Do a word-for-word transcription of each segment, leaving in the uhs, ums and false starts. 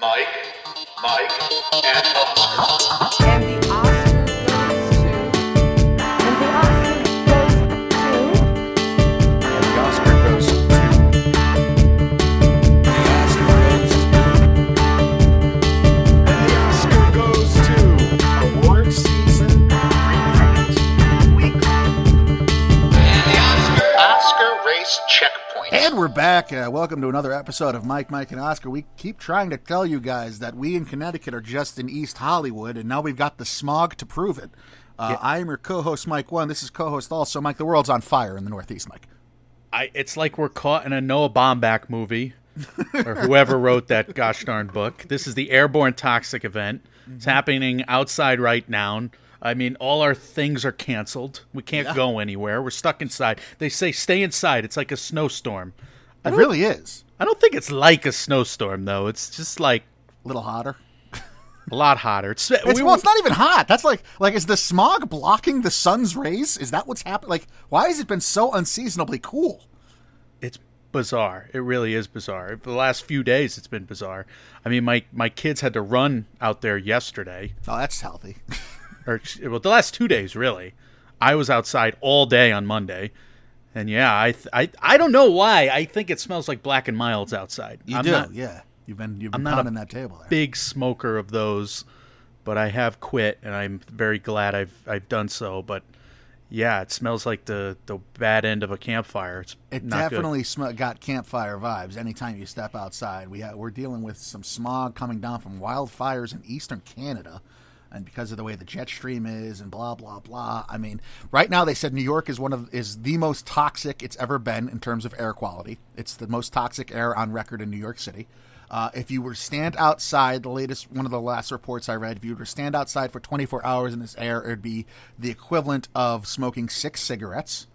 Mike, Mike, and the Oscar. And the Oscar goes to. And the Oscar goes to. And the Oscar goes to. And the Oscar goes to. And the Oscar goes to. Award season recaps weekly. And the Oscar Oscar race checkpoint. And we're back. Uh, welcome to another episode of Mike, Mike, and Oscar. We keep trying to tell you guys that we in Connecticut are just in East Hollywood, and now we've got the smog to prove it. Uh, yeah. I am your co-host, Mike One. This is co-host also, Mike. The world's on fire in the Northeast, Mike. I, it's like we're caught in a Noah Baumbach movie, or whoever wrote that gosh darn book. This is the Airborne Toxic event. Mm-hmm. It's happening outside right now. I mean, all our things are canceled. We can't yeah. go anywhere. We're stuck inside. They say stay inside. It's like a snowstorm. It really is. I don't think it's like a snowstorm, though. It's just like... a little hotter. A lot hotter. It's, it's, we, well, it's not even hot. That's like, like, is the smog blocking the sun's rays? Is that what's happening? Like, why has it been so unseasonably cool? It's bizarre. It really is bizarre. For the last few days, it's been bizarre. I mean, my, my kids had to run out there yesterday. Oh, that's healthy. Or, well, the last two days, really. I was outside all day on Monday. And, yeah, I th- I, I don't know why. I think it smells like Black and Milds outside. You I'm do, not, yeah. You've been you've been pounding that table there. Big smoker of those, but I have quit, and I'm very glad I've I've done so. But, yeah, it smells like the, the bad end of a campfire. It's it definitely sm- got campfire vibes anytime you step outside. We ha- we're dealing with some smog coming down from wildfires in eastern Canada. And because of the way the jet stream is and blah, blah, blah. I mean, right now they said New York is one of is the most toxic it's ever been in terms of air quality. It's the most toxic air on record in New York City. Uh, if you were to stand outside, the latest one of the last reports I read, if you were to stand outside for twenty-four hours in this air, it would be the equivalent of smoking six cigarettes.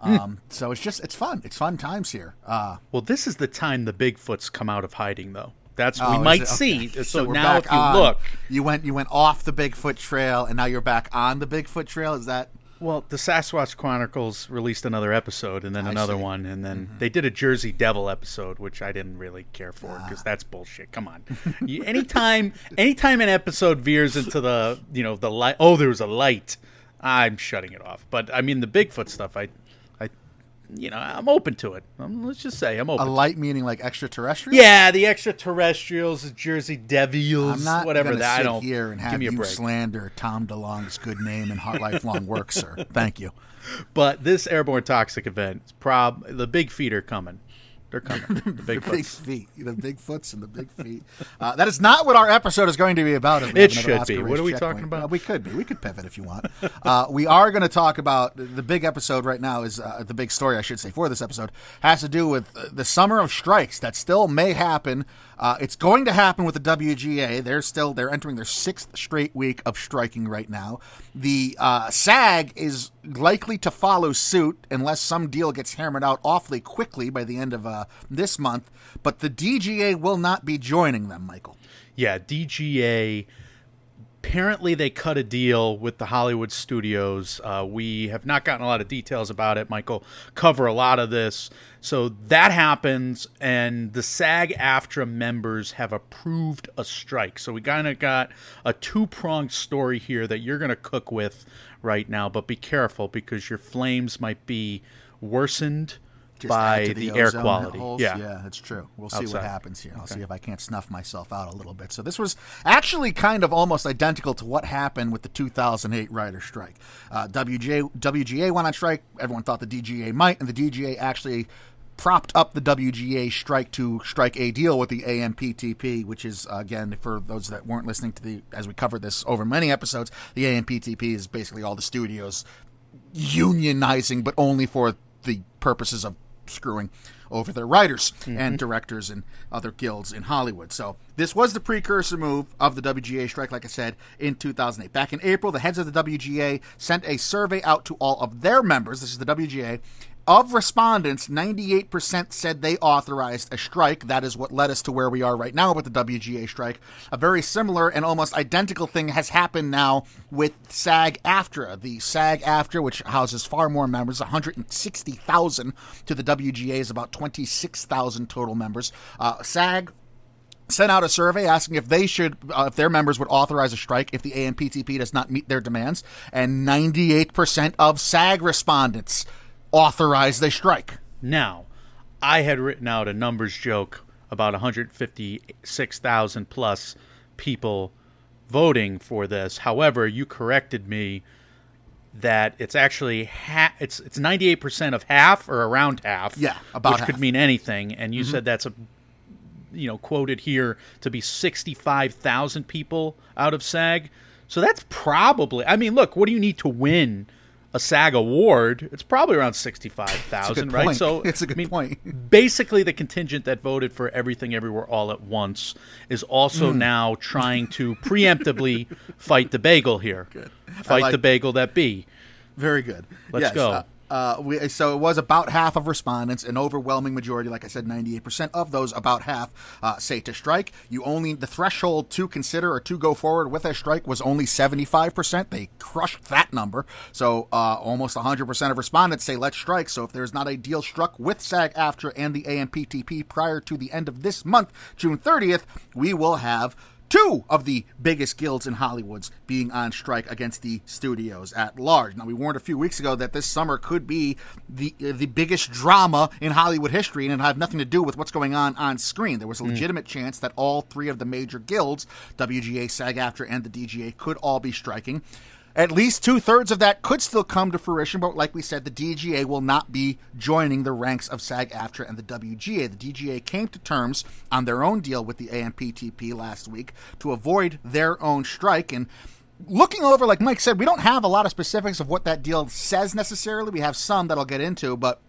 Um, mm. So it's just it's fun. It's fun times here. Uh, well, this is the time the Bigfoots come out of hiding, though. That's what oh, we might okay. see. So, so now if you on, look. You went you went off the Bigfoot trail, and now you're back on the Bigfoot trail? Is that? Well, the Sasquatch Chronicles released another episode, and then I another see. one, and then mm-hmm. they did a Jersey Devil episode, which I didn't really care for, because ah. that's bullshit. Come on. you, anytime anytime an episode veers into the, you know, the light, oh, there was a light, I'm shutting it off. But, I mean, the Bigfoot stuff, I... You know, I'm open to it. Um, let's just say I'm open. A light meaning like extraterrestrials? Yeah, the extraterreals, the Jersey Devils, whatever that. Sit I don't here and have you slander Tom DeLonge's good name and hot lifelong work, sir. Thank you. But this airborne toxic event, prob the big feet are coming. They're coming. The big, the big feet, the big foots, and the big feet. Uh, that is not what our episode is going to be about. It should be. What are we talking about? Uh, we could be. We could pivot if you want. Uh, we are going to talk about the big episode right now. Is uh, the big story I should say for this episode has to do with uh, the summer of strikes that still may happen. Uh, it's going to happen with the W G A. They're still they're entering their sixth straight week of striking right now. The uh, SAG is likely to follow suit unless some deal gets hammered out awfully quickly by the end of. Uh, this month, but the D G A will not be joining them, Michael. Yeah, D G A, apparently they cut a deal with the Hollywood studios. Uh, we have not gotten a lot of details about it. Michael, cover a lot of this. So that happens, and the SAG-AFTRA members have approved a strike. So we kind of got a two-pronged story here that you're going to cook with right now, but be careful because your flames might be worsened Just by the, the air quality. Yeah. yeah, that's true. We'll see Outside. what happens here. I'll okay. see if I can't snuff myself out a little bit. So this was actually kind of almost identical to what happened with the two thousand eight writer strike. Uh, W G A, W G A went on strike. Everyone thought the D G A might, and the D G A actually propped up the W G A strike to strike a deal with the A M P T P, which is, uh, again, for those that weren't listening to the, as we covered this over many episodes, the A M P T P is basically all the studios unionizing, but only for the purposes of screwing over their writers mm-hmm. and directors and other guilds in Hollywood. So this was the precursor move of the W G A strike, like I said, in two thousand eight. Back in April, the heads of the W G A sent a survey out to all of their members. This is the W G A. Of respondents, ninety-eight percent said they authorized a strike. That is what led us to where we are right now with the W G A strike. A very similar and almost identical thing has happened now with SAG-AFTRA. The SAG-AFTRA, which houses far more members, one hundred sixty thousand to the W G A is about twenty-six thousand total members. Uh, SAG sent out a survey asking if they should, uh, if their members would authorize a strike if the A M P T P does not meet their demands, and ninety-eight percent of SAG respondents authorized a strike. Now, I had written out a numbers joke about one hundred fifty-six thousand plus people voting for this. However, you corrected me that it's actually ha- it's it's ninety-eight percent of half or around half. Yeah, about which half. Could mean anything, and you mm-hmm. said that's a you know, quoted here to be sixty-five thousand people out of SAG. So that's probably, I mean, look, what do you need to win a SAG award? It's probably around sixty-five thousand, right? Point. So it's a good I mean, point. Basically the contingent that voted for Everything Everywhere All at Once is also mm. now trying to preemptively fight the bagel here. Good. Fight like the bagel that be. Very good. Let's yes, go. Uh, Uh, we, so it was about half of respondents, an overwhelming majority, like I said, ninety-eight percent of those, about half, uh, say to strike. You only, the threshold to consider or to go forward with a strike was only seventy-five percent. They crushed that number. So uh, almost one hundred percent of respondents say let's strike. So if there's not a deal struck with SAG-AFTRA and the A M P T P prior to the end of this month, June thirtieth, we will have two of the biggest guilds in Hollywood being on strike against the studios at large. Now, we warned a few weeks ago that this summer could be the uh, the biggest drama in Hollywood history, and it had nothing to do with what's going on on screen. There was a legitimate mm. chance that all three of the major guilds, W G A, SAG-AFTRA, and the D G A, could all be striking. At least two-thirds of that could still come to fruition, but like we said, the D G A will not be joining the ranks of SAG-AFTRA and the W G A. The D G A came to terms on their own deal with the A M P T P last week to avoid their own strike. And looking over, like Mike said, we don't have a lot of specifics of what that deal says necessarily. We have some that I'll get into, but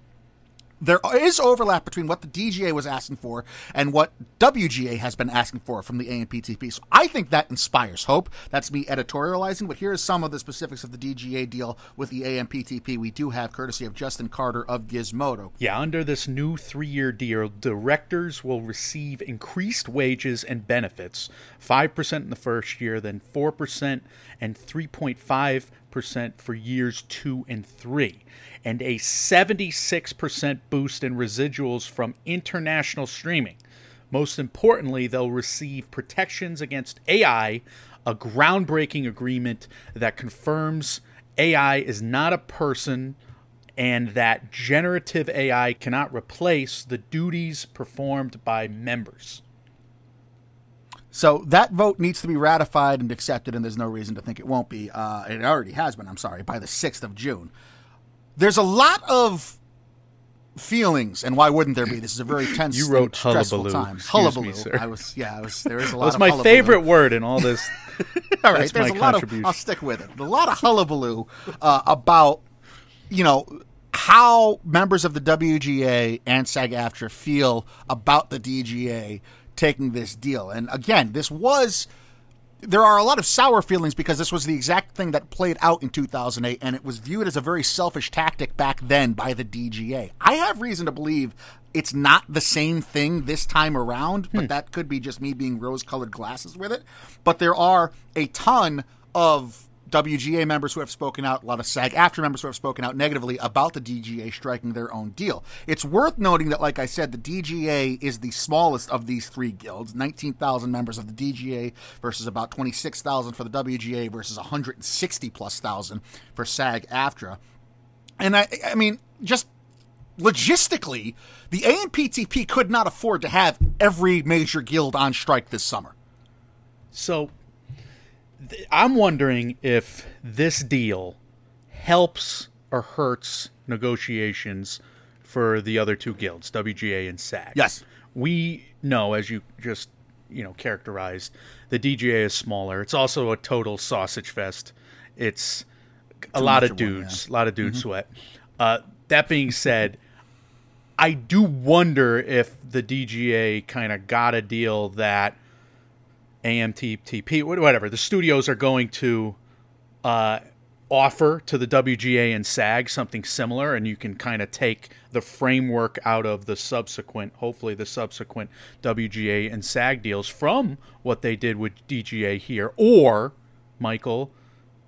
there is overlap between what the D G A was asking for and what W G A has been asking for from the A M P T P. So I think that inspires hope. That's me editorializing, but here is some of the specifics of the D G A deal with the A M P T P we do have, courtesy of Justin Carter of Gizmodo. Yeah, under this new three-year deal, directors will receive increased wages and benefits, five percent in the first year, then four percent and three point five percent for years two and three, and a seventy-six percent boost in residuals from international streaming. Most importantly, they'll receive protections against A I, a groundbreaking agreement that confirms A I is not a person and that generative A I cannot replace the duties performed by members. So that vote needs to be ratified and accepted, and there's no reason to think it won't be. Uh, it already has been, I'm sorry, by the sixth of June. There's a lot of feelings, and why wouldn't there be? This is a very tense, you wrote stressful hullabaloo. Time. Hullabaloo. Excuse me, sir. I was, yeah, I was, there is a lot of hullabaloo. That's my favorite word in all this. All right, that's there's my a lot of, I'll stick with it. A lot of hullabaloo uh, about, you know, how members of the W G A and SAG-AFTRA feel about the D G A taking this deal. And again, this was, there are a lot of sour feelings because this was the exact thing that played out in two thousand eight, and it was viewed as a very selfish tactic back then by the D G A. I have reason to believe it's not the same thing this time around, but hmm. that could be just me being rose-colored glasses with it. But there are a ton of W G A members who have spoken out, a lot of SAG-AFTRA members who have spoken out negatively about the D G A striking their own deal. It's worth noting that, like I said, the D G A is the smallest of these three guilds, nineteen thousand members of the D G A versus about twenty-six thousand for the W G A versus one hundred sixty plus thousand for SAG-AFTRA. And I, I mean, just logistically, the A M P T P could not afford to have every major guild on strike this summer. So I'm wondering if this deal helps or hurts negotiations for the other two guilds, W G A and SAG. Yes. We know, as you just, you know, characterized, the D G A is smaller. It's also a total sausage fest. It's a lot of dudes, a lot of dudes sweat. Uh, that being said, I do wonder if the D G A kind of got a deal that A M T P, whatever, the studios are going to uh, offer to the W G A and SAG something similar, and you can kind of take the framework out of the subsequent, hopefully the subsequent W G A and SAG deals from what they did with D G A here. Or, Michael,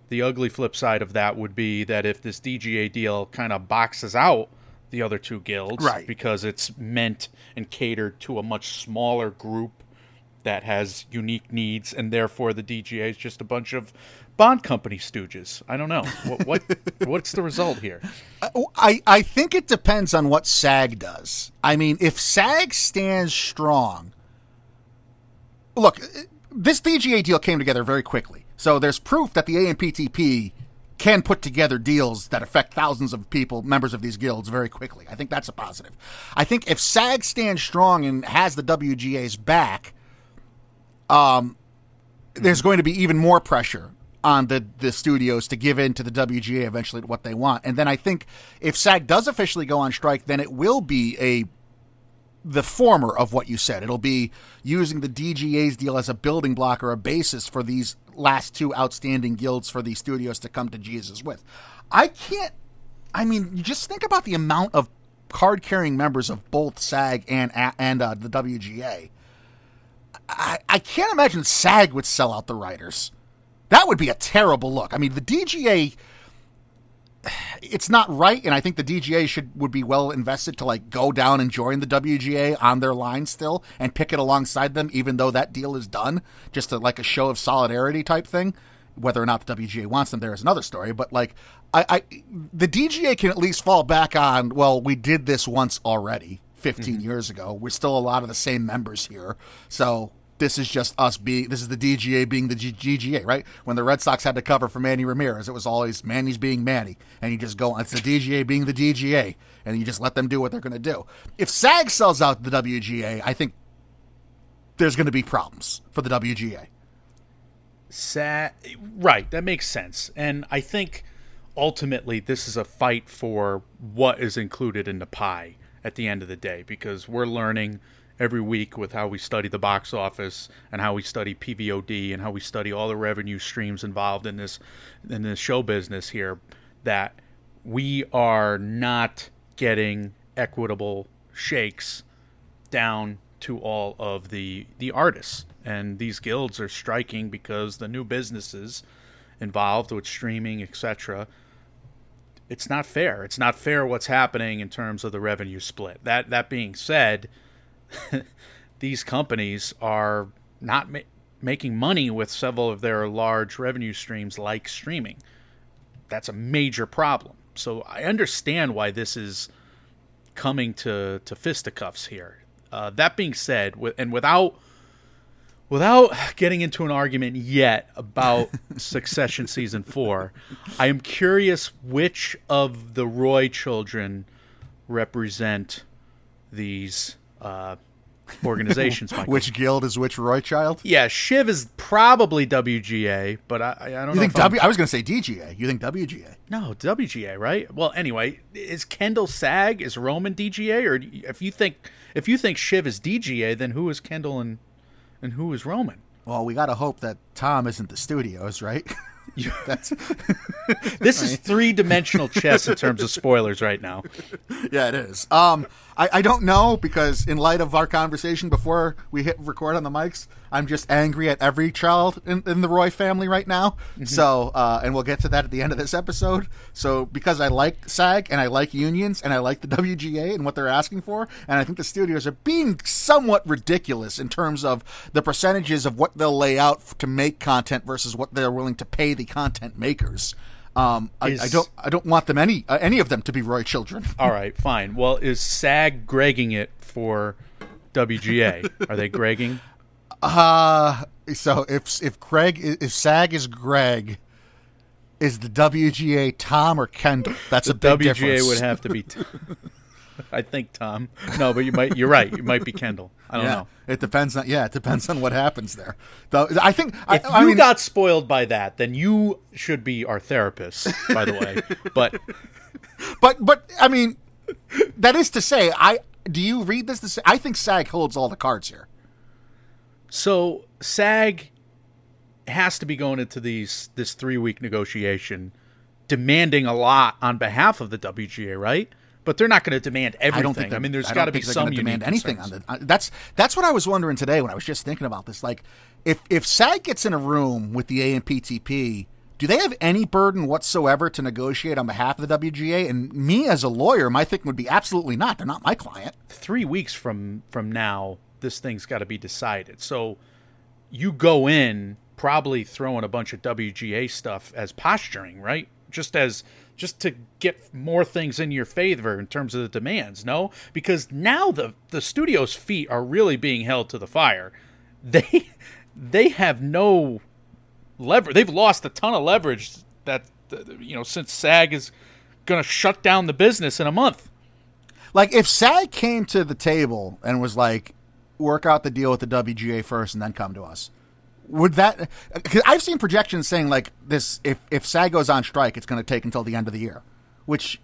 the ugly flip side of that would be that if this D G A deal kind of boxes out the other two guilds, right, because it's meant and catered to a much smaller group that has unique needs, and therefore the D G A is just a bunch of Bond company stooges. I don't know. What, what what's the result here? I, I think it depends on what SAG does. I mean, if SAG stands strong... Look, this D G A deal came together very quickly, so there's proof that the A M P T P can put together deals that affect thousands of people, members of these guilds, very quickly. I think that's a positive. I think if SAG stands strong and has the W G A's back, um, there's going to be even more pressure on the, the studios to give in to the W G A eventually to what they want. And then I think if SAG does officially go on strike, then it will be a the former of what you said. It'll be using the D G A's deal as a building block or a basis for these last two outstanding guilds for these studios to come to Jesus with. I can't, I mean, just think about the amount of card-carrying members of both SAG and and uh, the W G A. I, I can't imagine SAG would sell out the writers. That would be a terrible look. I mean, the D G A, it's not right, and I think the D G A should would be well invested to like go down and join the W G A on their line still and pick it alongside them, even though that deal is done, just to, like a show of solidarity type thing. Whether or not the W G A wants them there is another story, but like I, I the D G A can at least fall back on, well, we did this once already fifteen mm-hmm. years ago. We're still a lot of the same members here, so this is just us being, this is the D G A being the G G A, right? When the Red Sox had to cover for Manny Ramirez, it was always Manny's being Manny. And you just go, it's the D G A being the D G A. And you just let them do what they're going to do. If SAG sells out the W G A, I think there's going to be problems for the W G A. Sa- right. That makes sense. And I think ultimately this is a fight for what is included in the pie at the end of the day, because we're learning every week with how we study the box office and how we study P V O D and how we study all the revenue streams involved in this in this show business here, that we are not getting equitable shakes down to all of the the artists. And these guilds are striking because the new businesses involved with streaming, et cetera, it's not fair. It's not fair what's happening in terms of the revenue split. That that being said, these companies are not ma- making money with several of their large revenue streams like streaming. That's a major problem. So I understand why this is coming to, to fisticuffs here. Uh, that being said, with, and without without getting into an argument yet about Succession Season four, I am curious which of the Roy children represent these Uh, organizations. Which guild is which Roy child? Yeah, Shiv is probably W G A, but I, I don't you know. Think w- I was going to say D G A. You think W G A? No, W G A, right? Well, anyway, is Kendall SAG? Is Roman D G A? Or if you think if you think Shiv is D G A, then who is Kendall and and who is Roman? Well, we got to hope that Tom isn't the studios, right? That's this is three-dimensional chess in terms of spoilers right now. Yeah, it is. Um, I, I don't know, because in light of our conversation before we hit record on the mics, I'm just angry at every child in, in the Roy family right now. Mm-hmm. So, uh, and we'll get to that at the end of this episode. So, because I like SAG and I like unions and I like the W G A and what they're asking for, and I think the studios are being somewhat ridiculous in terms of the percentages of what they'll lay out to make content versus what they're willing to pay the content makers. Um, is, I, I don't. I don't want them any uh, any of them to be Roy children. All right, fine. Well, is SAG gregging it for W G A? Are they gregging? Uh so if if Greg if SAG is Greg, is the W G A Tom or Kendall? That's the a big W G A difference. Would have to be. T- I think Tom. No, but you might. You're right. It might be Kendall. I don't yeah, know. It depends on. Yeah, it depends on what happens there. Though I think if I, you I mean, got spoiled by that, then you should be our therapist. By the way, but but but I mean, that is to say, I do you read this? To say, I think SAG holds all the cards here. So SAG has to be going into these this three week negotiation, demanding a lot on behalf of the W G A, right? But they're not going to demand everything. I, don't think I mean, there's got to be some unique demand anything concerns. on the, That's that's what I was wondering today when I was just thinking about this. Like, if if SAG gets in a room with the A M P T P, do they have any burden whatsoever to negotiate on behalf of the W G A? And me as a lawyer, my thinking would be absolutely not. They're not my client. Three weeks from, from now, this thing's got to be decided. So you go in probably throwing a bunch of W G A stuff as posturing, right? Just as just to get more things in your favor in terms of the demands, no? Because now the the studio's feet are really being held to the fire. They they have no leverage. They've lost a ton of leverage that, you know, since SAG is going to shut down the business in a month. Like, if SAG came to the table and was like, work out the deal with the W G A first and then come to us, would that... Because I've seen projections saying, like, this, if, if SAG goes on strike, it's going to take until the end of the year, which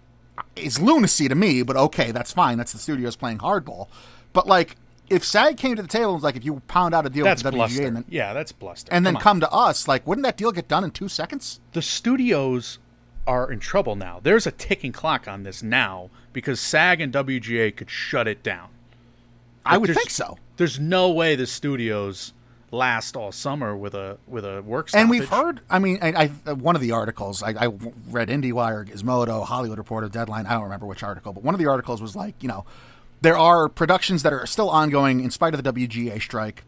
is lunacy to me, but okay, that's fine. That's the studios playing hardball. But, like, if SAG came to the table and was like, if you pound out a deal that's with the bluster. W G A... And then, yeah, that's bluster. And come then on. come to us, like, wouldn't that deal get done in two seconds? The studios are in trouble now. There's a ticking clock on this now because SAG and W G A could shut it down. Like, I would think so. There's no way the studios last all summer with a with a work stoppage. And we've heard, I mean, I, I, one of the articles, I, I read IndieWire, Gizmodo, Hollywood Reporter, Deadline, I don't remember which article, but one of the articles was like, you know, there are productions that are still ongoing in spite of the W G A strike.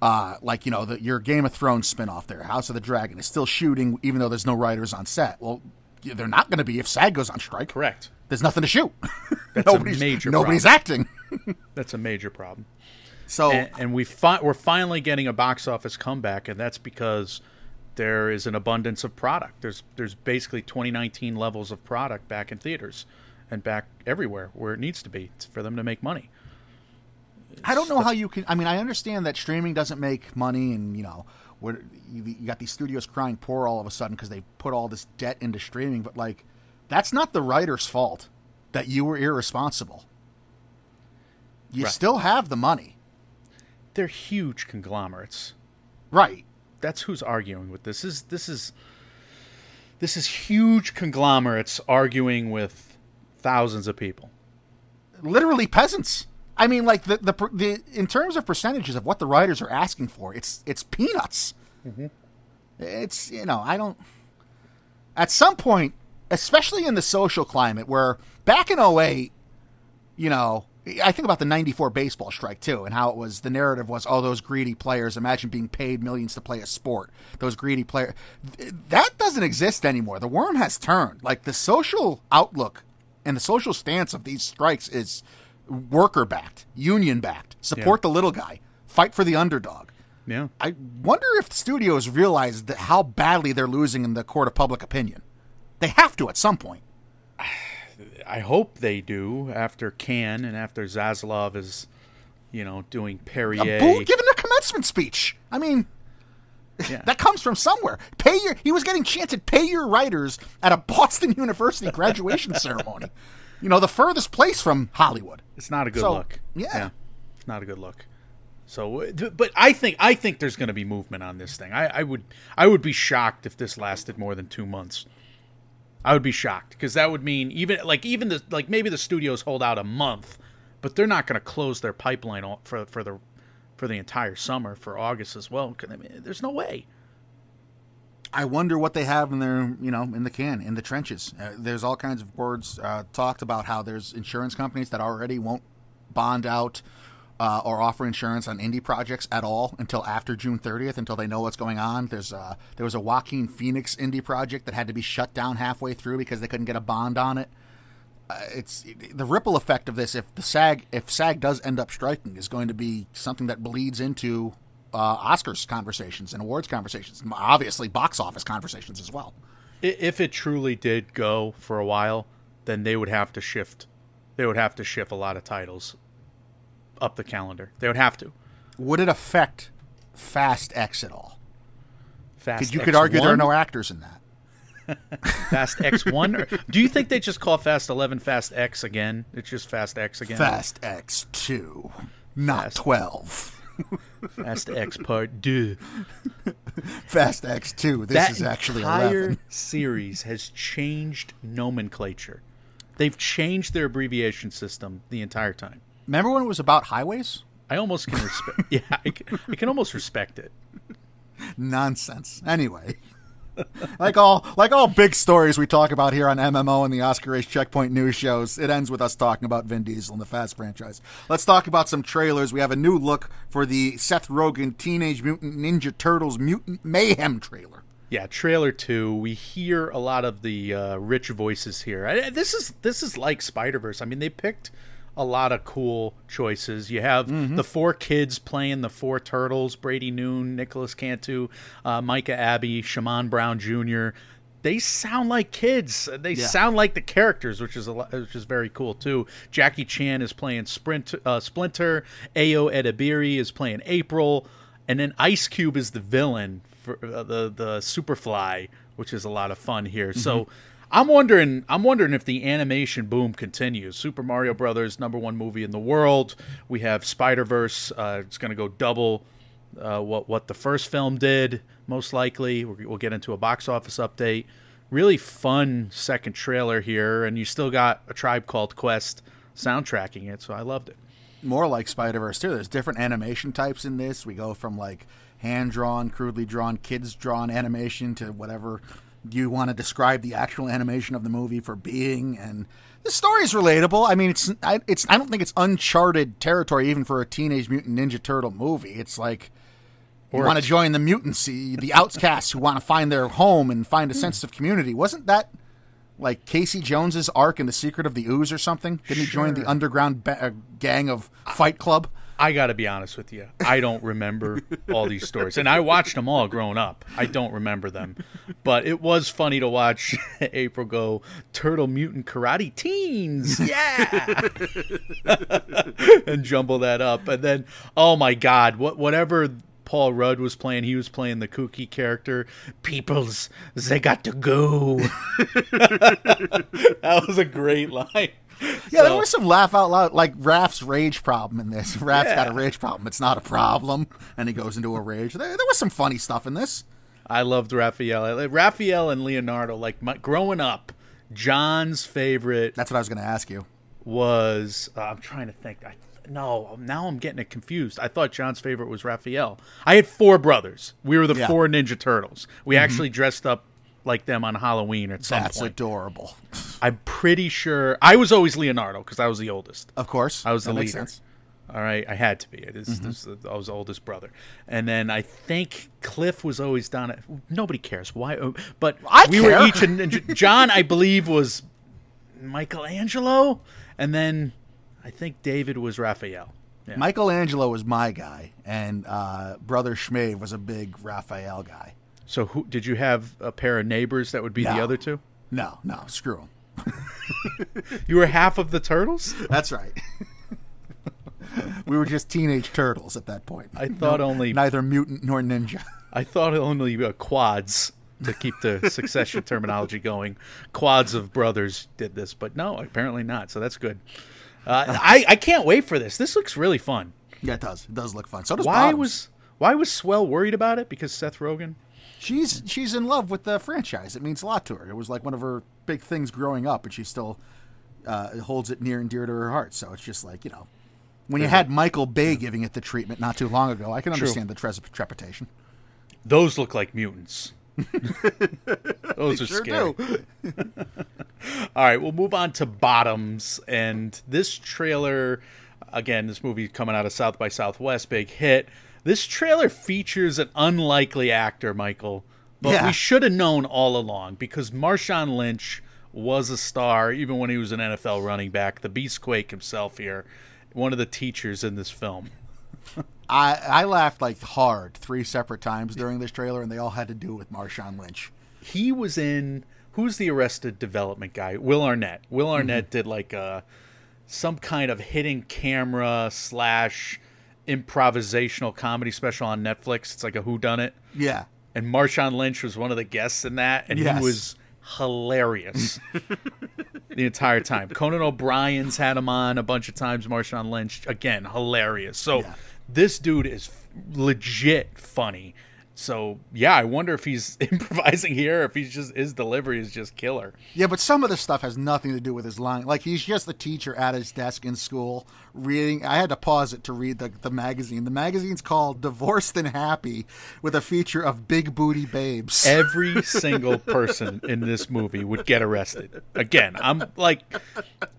Uh, like, you know, the, your Game of Thrones spinoff there, House of the Dragon, is still shooting even though there's no writers on set. Well, they're not going to be if SAG goes on strike. Correct. There's nothing to shoot. That's nobody's, a major nobody's problem. Nobody's acting. That's a major problem. So and, and we fi- we're finally getting a box office comeback, and that's because there is an abundance of product. There's there's basically twenty nineteen levels of product back in theaters and back everywhere where it needs to be for them to make money. It's I don't know the- how you can. I mean, I understand that streaming doesn't make money, and you know, where you got these studios crying poor all of a sudden because they put all this debt into streaming, but like, that's not the writer's fault that you were irresponsible. You right. still have the money. They're huge conglomerates, right? That's who's arguing with this. This is this is this is huge conglomerates arguing with thousands of people, literally peasants. I mean, like, the, the the in terms of percentages of what the writers are asking for, it's it's peanuts. Mm-hmm. It's, you know, I don't... At some point, especially in the social climate, where back in oh eight, you know, I think about the ninety-four baseball strike, too, and how it was, the narrative was, oh, those greedy players, imagine being paid millions to play a sport. Those greedy players. That doesn't exist anymore. The worm has turned. Like, the social outlook and the social stance of these strikes is... worker-backed, union-backed, support yeah. the little guy, fight for the underdog. Yeah, I wonder if studios realize that how badly they're losing in the court of public opinion. They have to at some point. I hope they do after Cannes and after Zaslav is, you know, doing Perrier. A bull giving a commencement speech. I mean, yeah. that comes from somewhere. Pay your. He was getting chanted, pay your writers at a Boston University graduation ceremony. You know, the furthest place from Hollywood. It's not a good so, look. Yeah. yeah. It's not a good look. So, but I think I think there's going to be movement on this thing. I, I would I would be shocked if this lasted more than two months. I would be shocked because that would mean even like even the like maybe the studios hold out a month, but they're not going to close their pipeline for for the for the entire summer for August as well. I mean, there's no way. I wonder what they have in their, you know, in the can, in the trenches. Uh, there's all kinds of words uh, talked about how there's insurance companies that already won't bond out uh, or offer insurance on indie projects at all until after June thirtieth, until they know what's going on. There's uh, there was a Joaquin Phoenix indie project that had to be shut down halfway through because they couldn't get a bond on it. Uh, it's the ripple effect of this. If the SAG, if SAG does end up striking, is going to be something that bleeds into Uh, Oscars conversations and awards conversations, obviously box office conversations as well. If it truly did go for a while, then they would have to shift. They would have to shift a lot of titles up the calendar. They would have to. Would it affect Fast X at all? Fast you X could argue one? There are no actors in that. Fast X one? Or, do you think they just call Fast eleven Fast X again? It's just Fast X again? Fast X two, not Fast twelve. Fast X Part Two. Fast X Two. This that is actually eleven. The entire series has changed nomenclature. They've changed their abbreviation system the entire time. Remember when it was about highways? I almost can respect. yeah, I can, I can almost respect it. Nonsense. Anyway, Like all like all big stories we talk about here on M M O and the Oscar Race Checkpoint News shows, it ends with us talking about Vin Diesel and the Fast franchise. Let's talk about some trailers. We have a new look for the Seth Rogen Teenage Mutant Ninja Turtles Mutant Mayhem trailer. Yeah, trailer two. We hear a lot of the uh, rich voices here. I, this is this is like Spider-Verse. I mean, they picked a lot of cool choices. You have mm-hmm. the four kids playing the four turtles, Brady Noon, Nicholas Cantu, uh, Micah Abbey, Shamon Brown Junior They sound like kids. They yeah. sound like the characters, which is a lot, which is very cool, too. Jackie Chan is playing Sprint, uh, Splinter. Ayo Edebiri is playing April. And then Ice Cube is the villain, for uh, the, the Superfly, which is a lot of fun here. Mm-hmm. So I'm wondering I'm wondering if the animation boom continues. Super Mario Brothers, number one movie in the world. We have Spider-Verse. Uh, it's going to go double uh, what, what the first film did, most likely. We'll get into a box office update. Really fun second trailer here, and you still got A Tribe Called Quest soundtracking it, so I loved it. More like Spider-Verse, too. There's different animation types in this. We go from, like, hand-drawn, crudely drawn, kids-drawn animation to whatever you want to describe the actual animation of the movie for being, and the story's relatable. I mean, it's I, it's I don't think it's uncharted territory even for a Teenage Mutant Ninja Turtle movie. It's like or you want to join the mutancy, the outcasts who want to find their home and find a hmm. sense of community. Wasn't that like Casey Jones's arc in The Secret of the Ooze or something? Didn't sure. he join the underground ba- uh, gang of Fight Club? I got to be honest with you. I don't remember all these stories. And I watched them all growing up. I don't remember them. But it was funny to watch April go, Turtle Mutant Karate Teens. Yeah. And jumble that up. And then, oh, my God, what whatever Paul Rudd was playing, he was playing the kooky character. Peoples, they got to go. That was a great line. Yeah, so, there was some laugh out loud, like Raph's rage problem in this. Raph's yeah. got a rage problem. It's not a problem. And he goes into a rage. There, there was some funny stuff in this. I loved Raphael. Raphael and Leonardo, like my, growing up, John's favorite. That's what I was going to ask you. Was, uh, I'm trying to think. I, no, now I'm getting it confused. I thought John's favorite was Raphael. I had four brothers. We were the yeah. four Ninja Turtles. We mm-hmm. actually dressed up like them on Halloween at some That's point. That's adorable. I'm pretty sure I was always Leonardo because I was the oldest. Of course, I was the that leader. Makes sense. All right, I had to be. It is, mm-hmm. this, I was the oldest brother, and then I think Cliff was always down at. Nobody cares why, but I we care. were each. And John, I believe, was Michelangelo, and then I think David was Raphael. Yeah. Michelangelo was my guy, and uh, brother Schmave was a big Raphael guy. So who did you have a pair of neighbors that would be no. the other two? No, no, screw them. You were half of the turtles? That's right. We were just teenage turtles at that point. I thought no, only... Neither mutant nor ninja. I thought only uh, quads, to keep the succession terminology going. Quads of brothers did this, but no, apparently not, so that's good. Uh, I, I can't wait for this. This looks really fun. Yeah, it does. It does look fun. So does Why Bob's. was Why was Swell worried about it? Because Seth Rogen... She's she's in love with the franchise. It means a lot to her. It was like one of her big things growing up, and she still uh, holds it near and dear to her heart. So it's just like, you know, when you had Michael Bay yeah. giving it the treatment not too long ago, I can understand True. the tre- trepidation. Those look like mutants. Those are sure scary. All right, we'll move on to Bottoms. And this trailer, again, this movie coming out of South by Southwest, big hit. This trailer features an unlikely actor, Michael, but yeah. we should have known all along because Marshawn Lynch was a star even when he was an N F L running back. The Beastquake himself here, one of the teachers in this film. I, I laughed like hard three separate times during this trailer, and they all had to do with Marshawn Lynch. He was in who's the Arrested Development guy? Will Arnett. Will Arnett mm-hmm. did like a some kind of hidden camera slash. improvisational comedy special on Netflix. It's like a whodunit. Yeah. And Marshawn Lynch was one of the guests in that, and yes. he was hilarious the entire time. Conan O'Brien's had him on a bunch of times. Marshawn Lynch, again, hilarious. So yeah. this dude is legit funny. So, yeah, I wonder if he's improvising here, or if he's just, his delivery is just killer. Yeah, but some of this stuff has nothing to do with his line. Like, he's just the teacher at his desk in school reading. I had to pause it to read the, the magazine. The magazine's called Divorced and Happy, with a feature of big booty babes. Every single person in this movie would get arrested. Again, I'm like,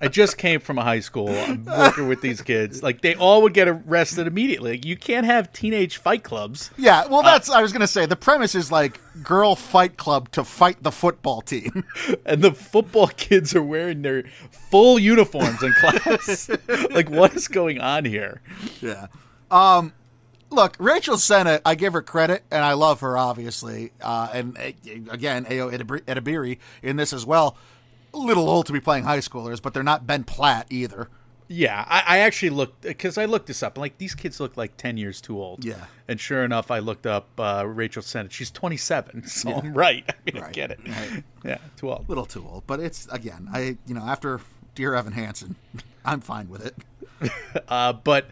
I just came from a high school. I'm working with these kids. Like, they all would get arrested immediately. Like, you can't have teenage fight clubs. Yeah, well, that's... Uh, I was going to say, the premise is like girl fight club to fight the football team. And the football kids are wearing their full uniforms in class. Like, what is going on here? Yeah. Um, look, Rachel Sennett, I give her credit, and I love her, obviously. Uh, and, uh, again, Ayo Edebiri in this as well. A little old to be playing high schoolers, but they're not Ben Platt either. Yeah, I, I actually looked, because I looked this up, and like, these kids look like ten years too old. Yeah. And sure enough, I looked up uh, Rachel Sennett. She's twenty-seven, so yeah. I'm right. I mean, right. I get it. Right. Yeah, too old. A little too old, but it's, again, I, you know, after Dear Evan Hansen, I'm fine with it. uh, but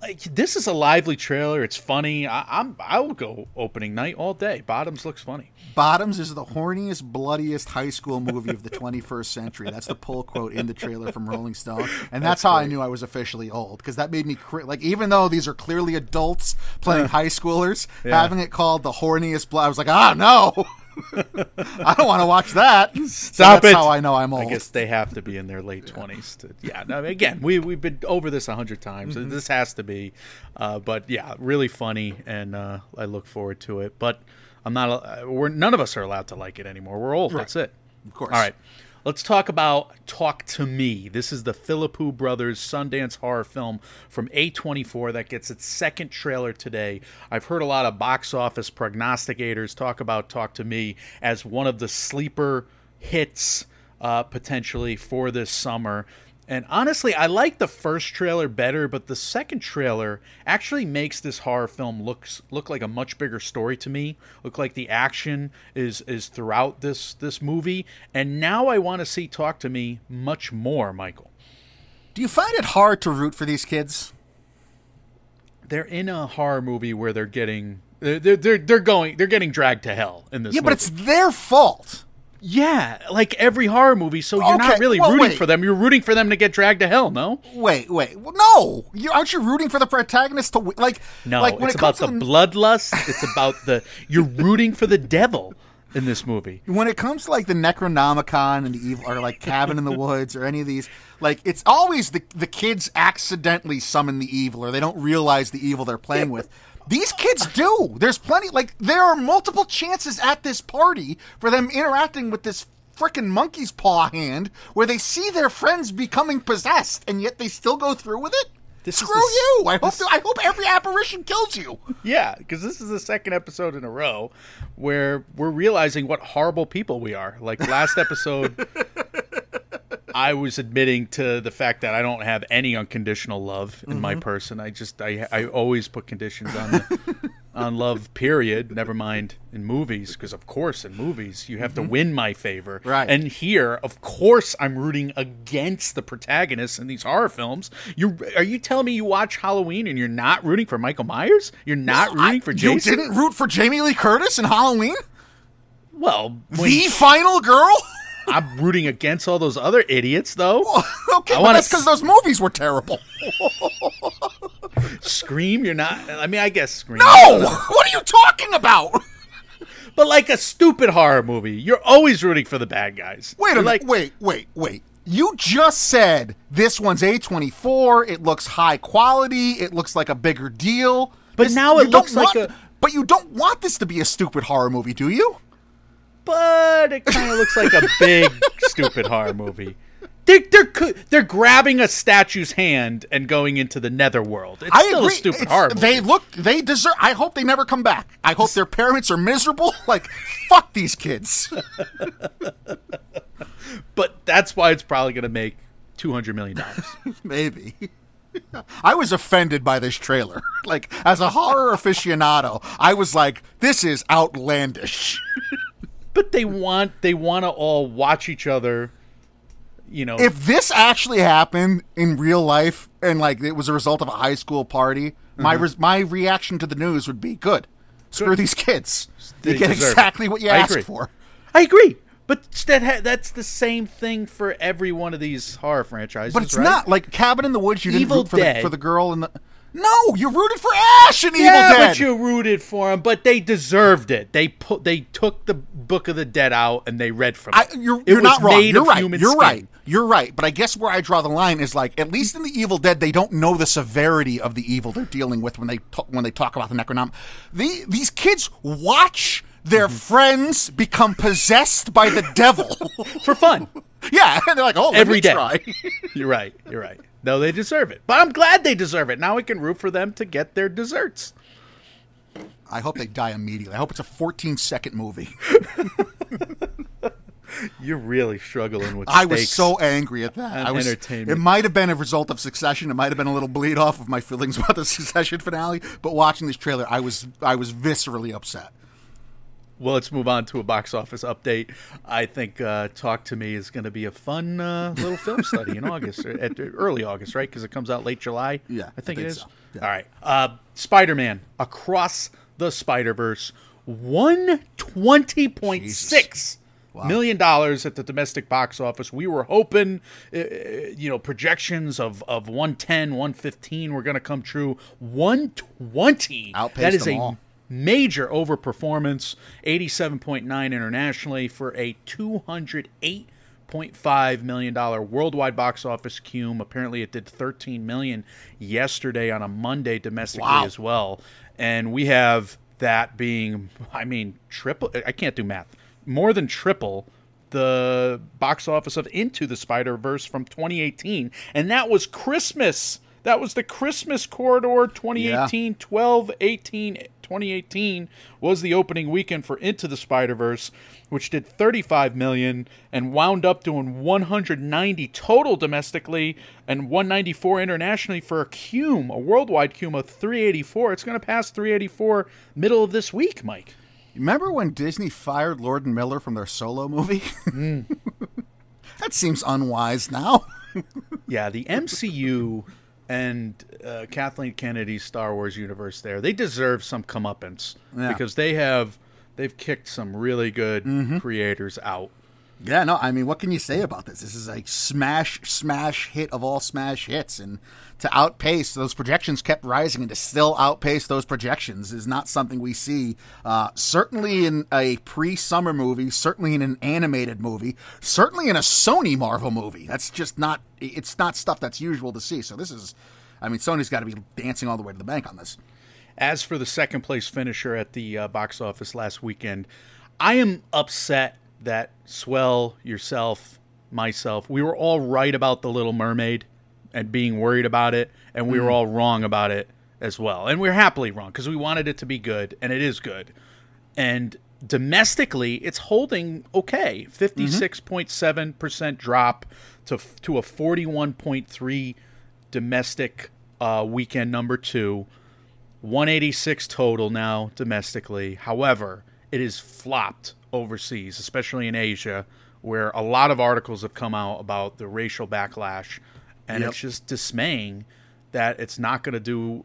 like, this is a lively trailer. It's funny. I, I'm, I'll go opening night all day. Bottoms looks funny. Bottoms is the horniest, bloodiest high school movie of the twenty-first century. That's the pull quote in the trailer from Rolling Stone. And that's, that's how great. I knew I was officially old, because that made me cr- like, even though these are clearly adults playing uh, high schoolers, yeah. having it called the horniest, blo- I was like, ah, no, I don't want to watch that. Stop so that's it. That's how I know I'm old. I guess they have to be in their late twenties. To, yeah. No, again, we, we've been over this a hundred times. Mm-hmm. This has to be, uh, but yeah, really funny. And uh, I look forward to it, but I'm not, we're, none of us are allowed to like it anymore. We're old. Right. That's it. Of course. All right. Let's talk about Talk to Me. This is the Philippou Brothers Sundance horror film from A twenty-four that gets its second trailer today. I've heard a lot of box office prognosticators talk about Talk to Me as one of the sleeper hits uh, potentially for this summer. And honestly, I like the first trailer better, but the second trailer actually makes this horror film looks look like a much bigger story to me. Look like the action is is throughout this this movie. And now I want to see Talk to Me much more, Michael. Do you find it hard to root for these kids? They're in a horror movie where they're getting they're they're they're going they're getting dragged to hell in this. Yeah, movie. But it's their fault. Yeah, like every horror movie, so you're okay, not really well, rooting wait. for them. You're rooting for them to get dragged to hell, no? Wait, wait. Well, no. You, aren't you rooting for the protagonist to... like? No, like when it's it comes about to the bloodlust. It's about the... You're rooting for the devil in this movie. When it comes to like the Necronomicon and the evil, or like Cabin in the Woods or any of these, like it's always the, the kids accidentally summon the evil, or they don't realize the evil they're playing yeah. with. These kids do. There's plenty, like, there are multiple chances at this party for them interacting with this frickin' monkey's paw hand where they see their friends becoming possessed, and yet they still go through with it? This Screw this, you! I hope this, I hope every apparition kills you! Yeah, because this is the second episode in a row where we're realizing what horrible people we are. Like, last episode... I was admitting to the fact that I don't have any unconditional love in mm-hmm. my person. I just, I, I always put conditions on the, on love, period. Never mind in movies, because of course in movies you have mm-hmm. to win my favor. Right. And here, of course, I'm rooting against the protagonists in these horror films. You are you telling me you watch Halloween and you're not rooting for Michael Myers? You're not no, rooting I, for Jason? You didn't root for Jamie Lee Curtis in Halloween? Well, when, the final girl. I'm rooting against all those other idiots, though. Well, okay, I but that's because s- those movies were terrible. Scream, you're not... I mean, I guess Scream. No! What are you talking about? But like a stupid horror movie, you're always rooting for the bad guys. Wait a minute. Like, wait, wait, wait. You just said this one's A twenty-four, it looks high quality, it looks like a bigger deal. But this, now it looks like want, a... But you don't want this to be a stupid horror movie, do you? But it kind of looks like a big, stupid horror movie. They're, they're, they're grabbing a statue's hand and going into the netherworld. It's I still agree. a stupid it's, horror movie. They look, they deserve, I hope they never come back. I hope their parents are miserable. Like, fuck these kids. But that's why it's probably going to make two hundred million dollars. Maybe. I was offended by this trailer. Like, as a horror aficionado, I was like, this is outlandish. But they want they want to all watch each other, you know. If this actually happened in real life and like it was a result of a high school party, mm-hmm. my res- my reaction to the news would be good. Screw these kids. They you get exactly it. what you I asked agree. for. I agree. But that ha- that's the same thing for every one of these horror franchises, But it's right? not. Like, Cabin in the Woods, you Evil didn't root for the, for the girl in the... No, you rooted for Ash in Evil yeah, Dead. Yeah, but you rooted for him, but they deserved it. They put, they took the Book of the Dead out and they read from it. I, you're it you're was not wrong. Made you're of right. Human you're skin. right. You're right. But I guess where I draw the line is, like, at least in the Evil Dead, they don't know the severity of the evil they're dealing with when they t- when they talk about the Necronomicon. The, these kids watch their mm-hmm. friends become possessed by the devil for fun. Yeah, and they're like, oh, let Every me day. try. You're right. You're right. No, they deserve it. But I'm glad they deserve it. Now we can root for them to get their desserts. I hope they die immediately. I hope it's a fourteen-second movie. You're really struggling with I was so angry at that. I was, entertainment. It might have been a result of Succession. It might have been a little bleed-off of my feelings about the Succession finale. But watching this trailer, I was I was viscerally upset. Well, let's move on to a box office update. I think uh, Talk to Me is going to be a fun uh, little film study in August, or at, early August, right? Because it comes out late July. Yeah, I think, I think it is. So. Yeah. All right. Uh, Spider-Man Across the Spider-Verse, one hundred twenty point six wow. million dollars at the domestic box office. We were hoping, uh, you know, projections of, of one ten, one fifteen were going to come true. one twenty Outpaced that is them a all. Major overperformance, eighty-seven point nine internationally for a two hundred eight point five million dollars worldwide box office cume. Apparently it did thirteen million dollars yesterday on a Monday domestically wow. as well. And we have that being, I mean, triple, I can't do math, more than triple the box office of Into the Spider-Verse from twenty eighteen. And that was Christmas. That was the Christmas corridor, twenty eighteen, yeah. twelve, eighteen twenty eighteen was the opening weekend for Into the Spider-Verse, which did thirty-five million dollars and wound up doing one hundred ninety total domestically and one ninety-four internationally for a cume, a worldwide cume of three eighty-four. It's going to pass three eighty-four middle of this week, Mike. Remember when Disney fired Lord and Miller from their Solo movie? Mm. That seems unwise now. Yeah, the M C U... and uh, Kathleen Kennedy's Star Wars universe there. They deserve some comeuppance yeah. because they have, they've kicked some really good mm-hmm. creators out. Yeah, no, I mean, what can you say about this? This is a smash, smash hit of all smash hits. And to outpace those projections kept rising and to still outpace those projections is not something we see. Uh, certainly in a pre-summer movie, certainly in an animated movie, certainly in a Sony Marvel movie. That's just not... It's not stuff that's usual to see. So this is, I mean, Sony's got to be dancing all the way to the bank on this. As for the second place finisher at the uh, box office last weekend, I am upset that Swell, yourself, myself, we were all right about The Little Mermaid and being worried about it. And we mm. were all wrong about it as well. And we we're happily wrong because we wanted it to be good. And it is good. And domestically, it's holding okay. fifty-six point seven percent mm-hmm. drop to to a forty-one point three domestic uh, weekend number two. one eighty-six total now domestically. However, it is flopped overseas, especially in Asia, where a lot of articles have come out about the racial backlash. And yep. it's just dismaying that it's not going to do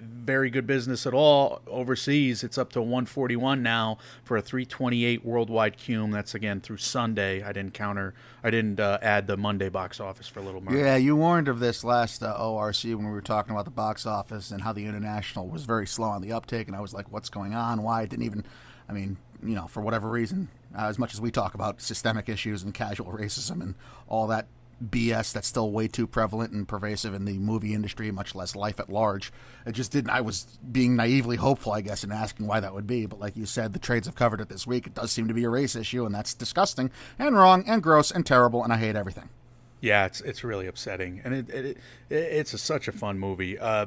very good business at all overseas. It's up to one forty-one now for a three twenty-eight worldwide cume. That's again through Sunday. I didn't counter. I didn't uh, add the Monday box office for Little Mermaid. Yeah, you warned of this last uh, O R C when we were talking about the box office and how the international was very slow on the uptake. And I was like, "What's going on? Why it didn't even?" I mean, you know, for whatever reason, uh, as much as we talk about systemic issues and casual racism and all that B S that's still way too prevalent and pervasive in the movie industry, much less life at large. It just didn't. I was being naively hopeful, I guess, and asking why that would be. But like you said, the trades have covered it this week. It does seem to be a race issue, and that's disgusting and wrong and gross and terrible, and I hate everything. Yeah, it's it's really upsetting, and it, it, it it's a, such a fun movie. Uh,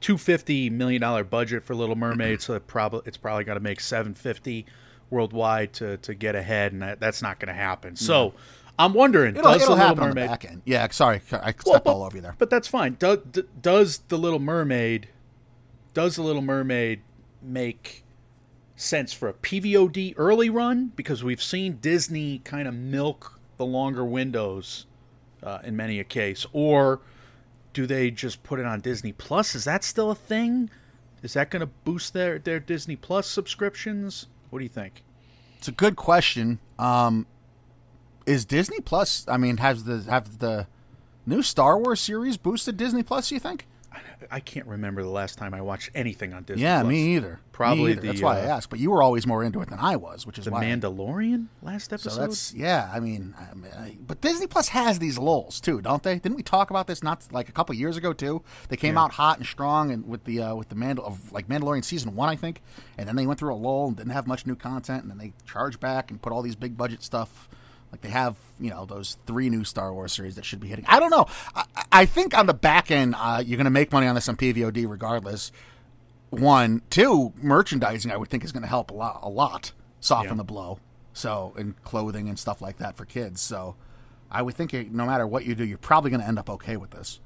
two fifty million dollar budget for Little Mermaid, so it probably it's probably got to make seven fifty worldwide to to get ahead, and that, that's not going to happen. So. No. I'm wondering, it'll, does it'll the Little Mermaid... The yeah, sorry, I stepped well, but, all over you there. But that's fine. Does, does the Little Mermaid... Does the Little Mermaid make sense for a P V O D early run? Because we've seen Disney kind of milk the longer windows uh, in many a case. Or do they just put it on Disney Plus? Is that still a thing? Is that going to boost their, their Disney Plus subscriptions? What do you think? It's a good question. Um, is Disney Plus, I mean, has the have the new Star Wars series boosted Disney Plus, do you think? I, I can't remember the last time I watched anything on Disney yeah, Plus. Yeah, me either. Probably me either. The, that's why uh, I asked. But you were always more into it than I was, which is the why. The Mandalorian I, last episode? So that's, yeah, I mean, I mean I, but Disney Plus has these lulls, too, don't they? Didn't we talk about this not like a couple years ago, too? They came yeah. out hot and strong and with the uh, with the Mandal- of, like Mandalorian Season one, I think, and then they went through a lull and didn't have much new content, and then they charged back and put all these big budget stuff. Like they have, you know, those three new Star Wars series that should be hitting. I don't know. I, I think on the back end, uh, you're going to make money on this on P V O D regardless. One, two, merchandising I would think is going to help a lot, a lot soften yeah. the blow. So, and clothing and stuff like that for kids. So, I would think it, no matter what you do, you're probably going to end up okay with this.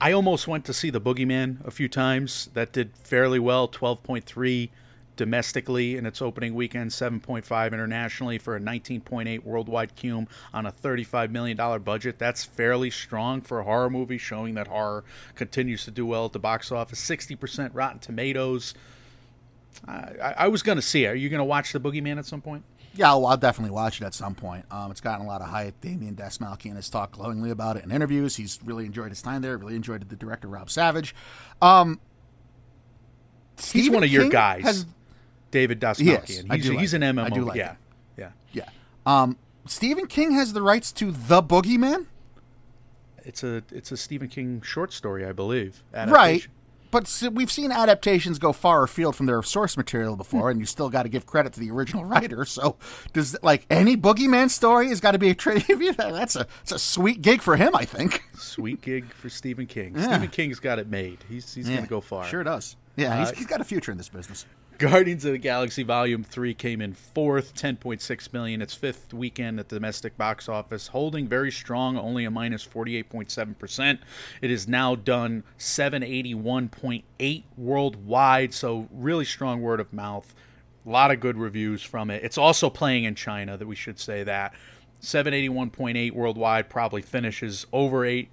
I almost went to see the Boogeyman a few times. That did fairly well, twelve point three domestically in its opening weekend, seven point five internationally for a nineteen point eight worldwide C U M on a thirty-five million dollars budget. That's fairly strong for a horror movie, showing that horror continues to do well at the box office. sixty percent Rotten Tomatoes. I, I was going to see it. Are you going to watch The Boogeyman at some point? Yeah, I'll, I'll definitely watch it at some point. Um, it's gotten a lot of hype. Damien Desmalchian has talked glowingly about it in interviews. He's really enjoyed his time there. Really enjoyed the director, Rob Savage. Um, He's Stephen one of King your guys. Has, David Dasmalkian. Yes, he's, like he's an M M O. I do like yeah. yeah. Yeah. Yeah. Um, Stephen King has the rights to The Boogeyman? It's a it's a Stephen King short story, I believe. Right. But so we've seen adaptations go far afield from their source material before, and you still got to give credit to the original writer. So does like any Boogeyman story has got to be a tribute? That's a it's a sweet gig for him, I think. Sweet gig for Stephen King. Yeah. Stephen King's got it made. He's he's yeah, going to go far. Sure does. Yeah, uh, he's, he's got a future in this business. Guardians of the Galaxy Volume three came in fourth, ten point six million dollars. Its fifth weekend at the domestic box office, holding very strong, only a minus forty-eight point seven percent. It has now done seven hundred eighty-one point eight worldwide, so really strong word of mouth. A lot of good reviews from it. It's also playing in China, that we should say that. seven hundred eighty-one point eight worldwide, probably finishes over eight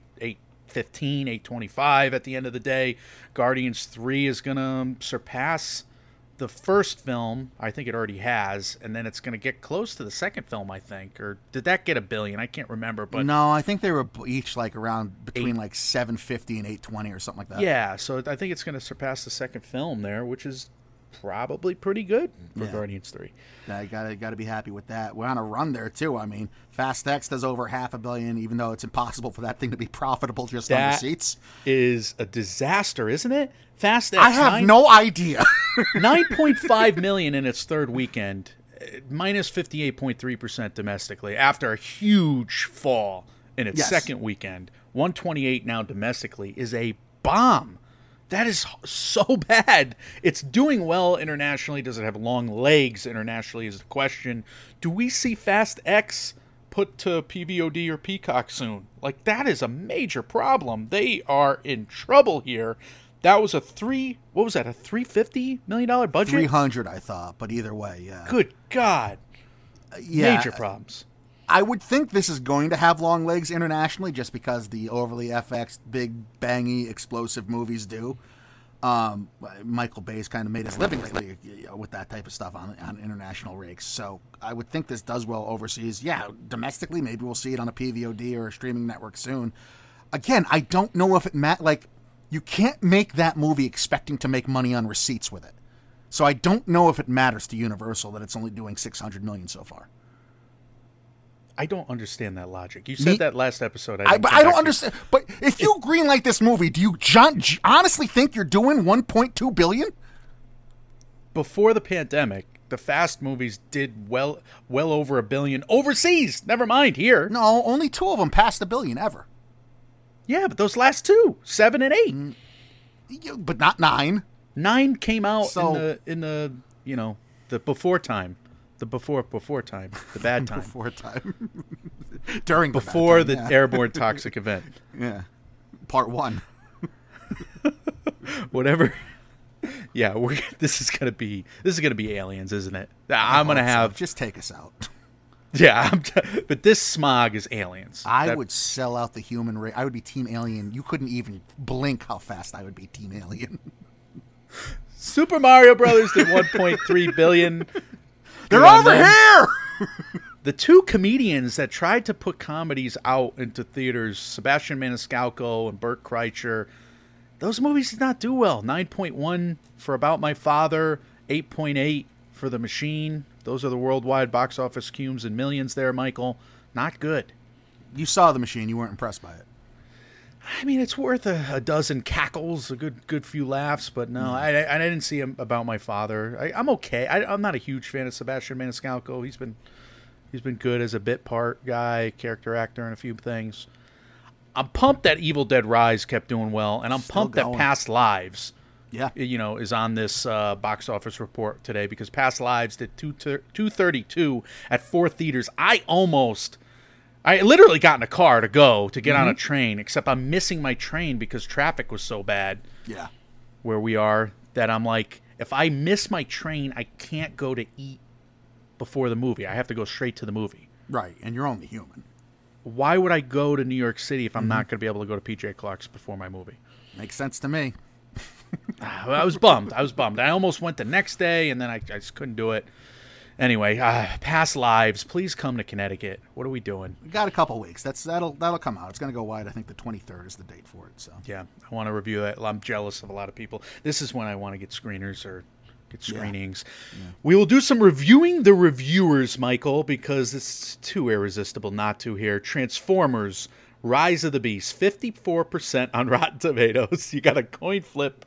fifteen, eight twenty-five at the end of the day. Guardians three is going to surpass the first film. I think it already has, and then it's going to get close to the second film, I think. Or did that get a billion? I can't remember. But no, I think they were each like around between eight, like seven fifty and eight twenty or something like that. Yeah, so I think it's going to surpass the second film there, which is probably pretty good for yeah. Guardians three. I gotta gotta be happy with that. We're on a run there too. I mean, Fast X does over half a billion, even though it's impossible for that thing to be profitable just that on the seats. Is a disaster, isn't it? Fast X. I have nine, no idea. Nine point five million in its third weekend, minus fifty eight point three percent domestically, after a huge fall in its yes. second weekend. One twenty eight now domestically is a bomb. That is so bad. It's doing well internationally. Does it have long legs internationally is the question. Do we see Fast X put to P V O D or Peacock soon? Like, that is a major problem. They are in trouble here. That was a three, what was that, a three hundred fifty million dollars budget? three hundred, I thought, but either way, yeah. Good God. Uh, yeah. Major problems. I would think this is going to have long legs internationally just because the overly F X, big, bangy, explosive movies do. Um, Michael Bay's kind of made his living lately with that type of stuff on, on international rakes. So I would think this does well overseas. Yeah, domestically, maybe we'll see it on a P V O D or a streaming network soon. Again, I don't know if it ma- like you can't make that movie expecting to make money on receipts with it. So I don't know if it matters to Universal that it's only doing six hundred million dollars so far. I don't understand that logic. You said Me, that last episode. I, I, I don't understand. But if you it, greenlight this movie, do you John, honestly think you're doing one point two billion dollars? Before the pandemic, the Fast movies did well well over a billion overseas. Never mind here. No, only two of them passed a billion ever. Yeah, but those last two, seven and eight. Mm, but not nine. Nine came out so, in the in the you know the before time. The before before time, the bad time. Before time, during the before time, the yeah. airborne toxic event. Yeah, part one. Whatever. Yeah, we're this is gonna be this is gonna be aliens, isn't it? I'm gonna have so. Just take us out. Yeah, I'm t- but this smog is aliens. I that, would sell out the human race. I would be Team Alien. You couldn't even blink how fast I would be Team Alien. Super Mario Brothers did one point three billion dollars. They're over here! The two comedians that tried to put comedies out into theaters, Sebastian Maniscalco and Bert Kreischer, those movies did not do well. nine point one for About My Father, eight point eight for The Machine. Those are the worldwide box office cumes and millions there, Michael. Not good. You saw The Machine. You weren't impressed by it. I mean, it's worth a, a dozen cackles, a good good few laughs, but no, mm. I, I didn't see him About My Father. I, I'm okay. I, I'm not a huge fan of Sebastian Maniscalco. He's been he's been good as a bit part guy, character actor, and a few things. I'm pumped that Evil Dead Rise kept doing well, and I'm Still pumped going. that Past Lives, yeah, you know, is on this uh, box office report today because Past Lives did two ter- two thirty-two at four theaters. I almost. I literally got in a car to go to get mm-hmm. on a train, except I'm missing my train because traffic was so bad yeah. where we are that I'm like, if I miss my train, I can't go to eat before the movie. I have to go straight to the movie. Right, and you're only human. Why would I go to New York City if I'm mm-hmm. not going to be able to go to P J Clark's before my movie? Makes sense to me. I was bummed. I was bummed. I almost went the next day, and then I, I just couldn't do it. Anyway, uh, Past Lives, please come to Connecticut. What are we doing? We got a couple weeks. That's that'll that'll come out. It's going to go wide. I think the twenty-third is the date for it. So yeah, I want to review that. I'm jealous of a lot of people. This is when I want to get screeners or get screenings. Yeah. Yeah. We will do some reviewing the reviewers, Michael, because it's too irresistible not to here. Transformers: Rise of the Beast, fifty-four percent on Rotten Tomatoes. You got a coin flip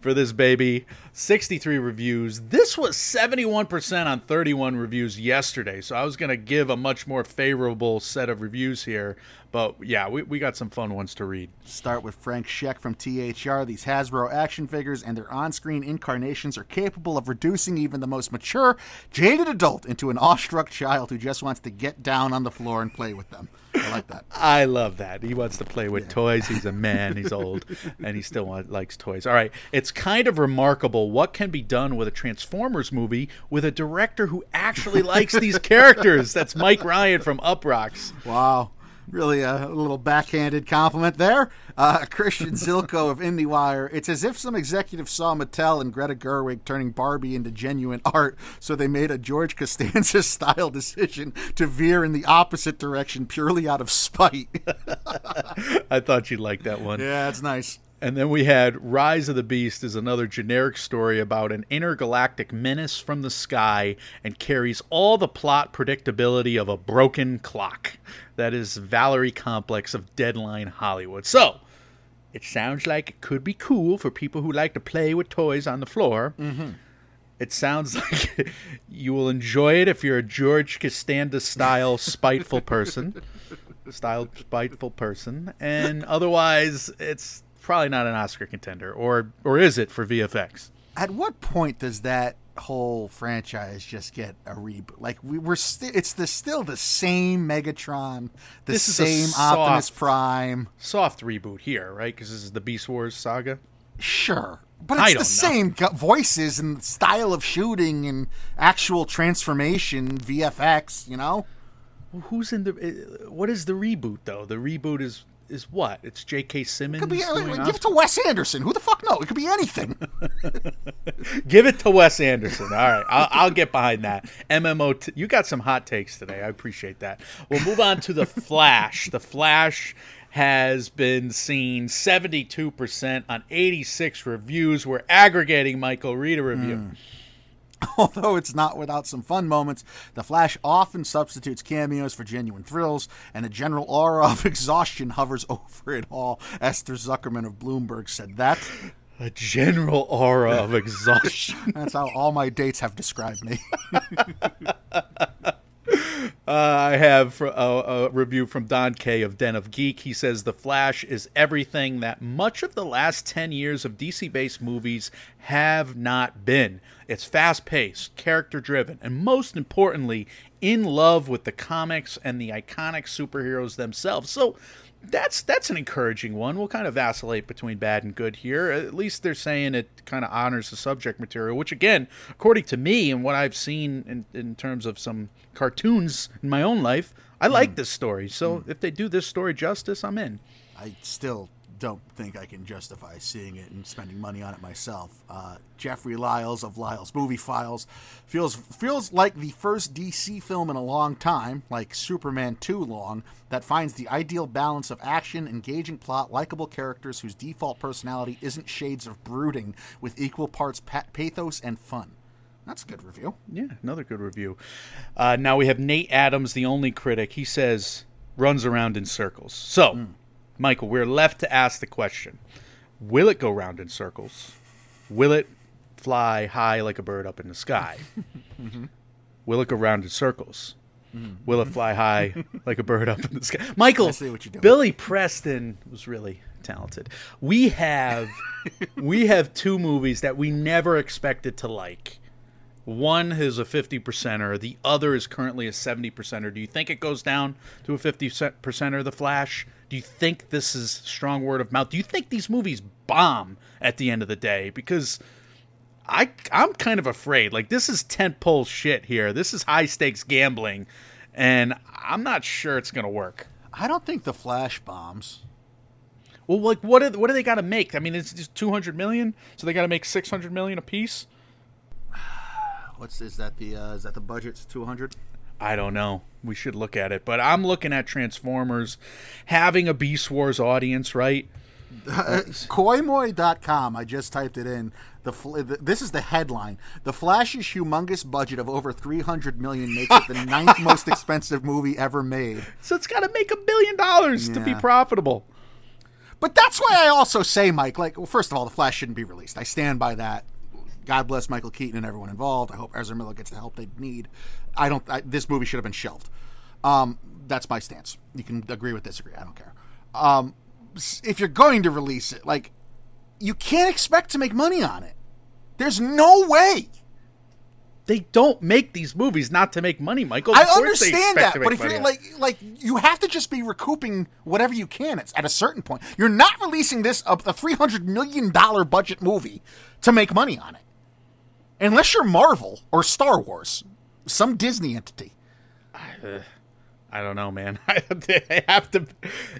for this baby. sixty-three reviews. This was seventy-one percent on thirty-one reviews yesterday, so I was going to give a much more favorable set of reviews here. But, yeah, we, we got some fun ones to read. Start with Frank Sheck from T H R. These Hasbro action figures and their on-screen incarnations are capable of reducing even the most mature, jaded adult into an awestruck child who just wants to get down on the floor and play with them. I like that. I love that. He wants to play with yeah. toys. He's a man. He's old. And he still want, likes toys. All right. It's kind of remarkable what can be done with a Transformers movie with a director who actually likes these characters. That's Mike Ryan from Up Rocks. Wow. Really a little backhanded compliment there. Uh, Christian Zilko of IndieWire. It's as if some executive saw Mattel and Greta Gerwig turning Barbie into genuine art, so they made a George Costanza-style decision to veer in the opposite direction purely out of spite. I thought you'd like that one. Yeah, it's nice. And then we had Rise of the Beast is another generic story about an intergalactic menace from the sky and carries all the plot predictability of a broken clock. That is Valerie Complex of Deadline Hollywood. So, it sounds like it could be cool for people who like to play with toys on the floor. Mm-hmm. It sounds like you will enjoy it if you're a George Costanza-style spiteful person. Style spiteful person. And otherwise, it's probably not an Oscar contender, or or is it for V F X? At what point does that whole franchise just get a reboot? Like we were, st- it's the, still the same Megatron, the this same is soft, Optimus Prime. Soft reboot here, right? Because this is the Beast Wars saga. Sure, but it's I don't the know. same gu- voices and style of shooting and actual transformation V F X. You know, well, who's in the? What is the reboot though? The reboot is. Is what? It's J K. Simmons. It could be, uh, give it to Wes Anderson. Who the fuck knows? It could be anything. Give it to Wes Anderson. All right. I'll, I'll get behind that. M M O. T- you got some hot takes today. I appreciate that. We'll move on to The Flash. The Flash has been seen seventy-two percent on eighty-six reviews. We're aggregating, Michael. Read a review. Mm. Although it's not without some fun moments, The Flash often substitutes cameos for genuine thrills, and a general aura of exhaustion hovers over it all. Esther Zuckerman of Bloomberg said that. A general aura of exhaustion. That's how all my dates have described me. Uh, I have a, a review from Don K. of Den of Geek. He says, The Flash is everything that much of the last ten years of D C-based movies have not been. It's fast-paced, character-driven, and most importantly, in love with the comics and the iconic superheroes themselves. So that's that's an encouraging one. We'll kind of vacillate between bad and good here. At least they're saying it kind of honors the subject material, which, again, according to me and what I've seen in, in terms of some cartoons in my own life, I like mm. this story. So mm. if they do this story justice, I'm in. I still don't think I can justify seeing it and spending money on it myself. Uh, Jeffrey Lyles of Lyles Movie Files feels feels like the first D C film in a long time, like Superman two long, that finds the ideal balance of action, engaging plot, likable characters whose default personality isn't shades of brooding, with equal parts pa- pathos and fun. That's a good review. Yeah, another good review. Uh, now we have Nate Adams, the only critic. He says, runs around in circles. So... Mm. Michael, we're left to ask the question, will it go round in circles? Will it fly high like a bird up in the sky? Mm-hmm. Will it go round in circles? Mm-hmm. Will it fly high like a bird up in the sky? Michael, I see what you're doing. Billy Preston was really talented. We have we have two movies that we never expected to like. One is a fifty percenter. The other is currently a seventy percenter. Do you think it goes down to a fifty percenter, The Flash? Do you think this is strong word of mouth? Do you think these movies bomb at the end of the day? Because I, I'm kind of afraid. Like, this is tentpole shit here. This is high-stakes gambling, and I'm not sure it's going to work. I don't think The Flash bombs. Well, like, what do, what do they got to make? I mean, it's just two hundred million dollars, so they got to make six hundred million dollars apiece? What's is that the uh, is that the budget's two hundred? I don't know. We should look at it, but I'm looking at Transformers having a Beast Wars audience, right? Uh, Koimoi dot com. I just typed it in. The, the this is the headline: The Flash's humongous budget of over three hundred million dollars makes it the ninth most expensive movie ever made. So it's got to make a billion dollars yeah. to be profitable. But that's why I also say, Mike. Like, well, first of all, The Flash shouldn't be released. I stand by that. God bless Michael Keaton and everyone involved. I hope Ezra Miller gets the help they need. I don't. I, this movie should have been shelved. Um, that's my stance. You can agree with disagree. I don't care. Um, if you're going to release it, like, you can't expect to make money on it. There's no way. They don't make these movies not to make money, Michael. Of I understand that, but if you're like, like, you have to just be recouping whatever you can. It's at a certain point. You're not releasing this a three hundred million dollars budget movie to make money on it. Unless you're Marvel or Star Wars, some Disney entity. Uh, I don't know, man. They have to.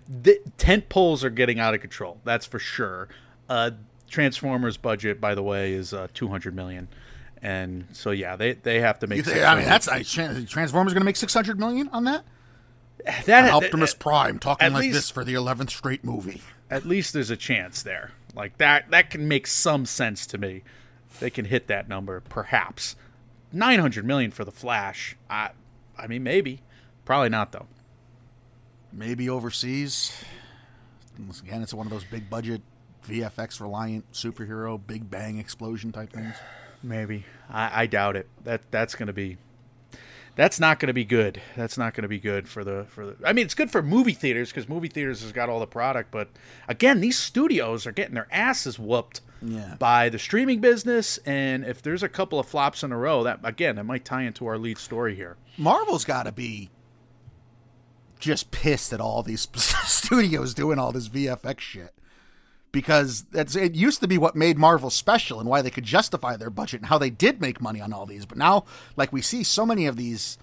The tent poles are getting out of control. That's for sure. Uh, Transformers budget, by the way, is uh, two hundred million dollars, and so yeah, they they have to make. Think, I mean, that's I, Transformers going to make six hundred million dollars on that. That Optimus that, Prime talking like least, this for the eleventh straight movie. At least there's a chance there. Like that, that can make some sense to me. They can hit that number, perhaps. nine hundred million dollars for The Flash. I, I mean, maybe. Probably not, though. Maybe overseas. Again, it's one of those big-budget, V F X-reliant, superhero, Big Bang explosion type things. Maybe. I, I doubt it. That that's going to be... That's not going to be good. That's not going to be good for the for the. I mean, it's good for movie theaters because movie theaters has got all the product. But again, these studios are getting their asses whooped yeah. by the streaming business. And if there's a couple of flops in a row, that again, that might tie into our lead story here. Marvel's got to be just pissed at all these studios doing all this V F X shit because that's it used to be what made Marvel special and why they could justify their budget and how they did make money on all these. But now, like, we see so many of these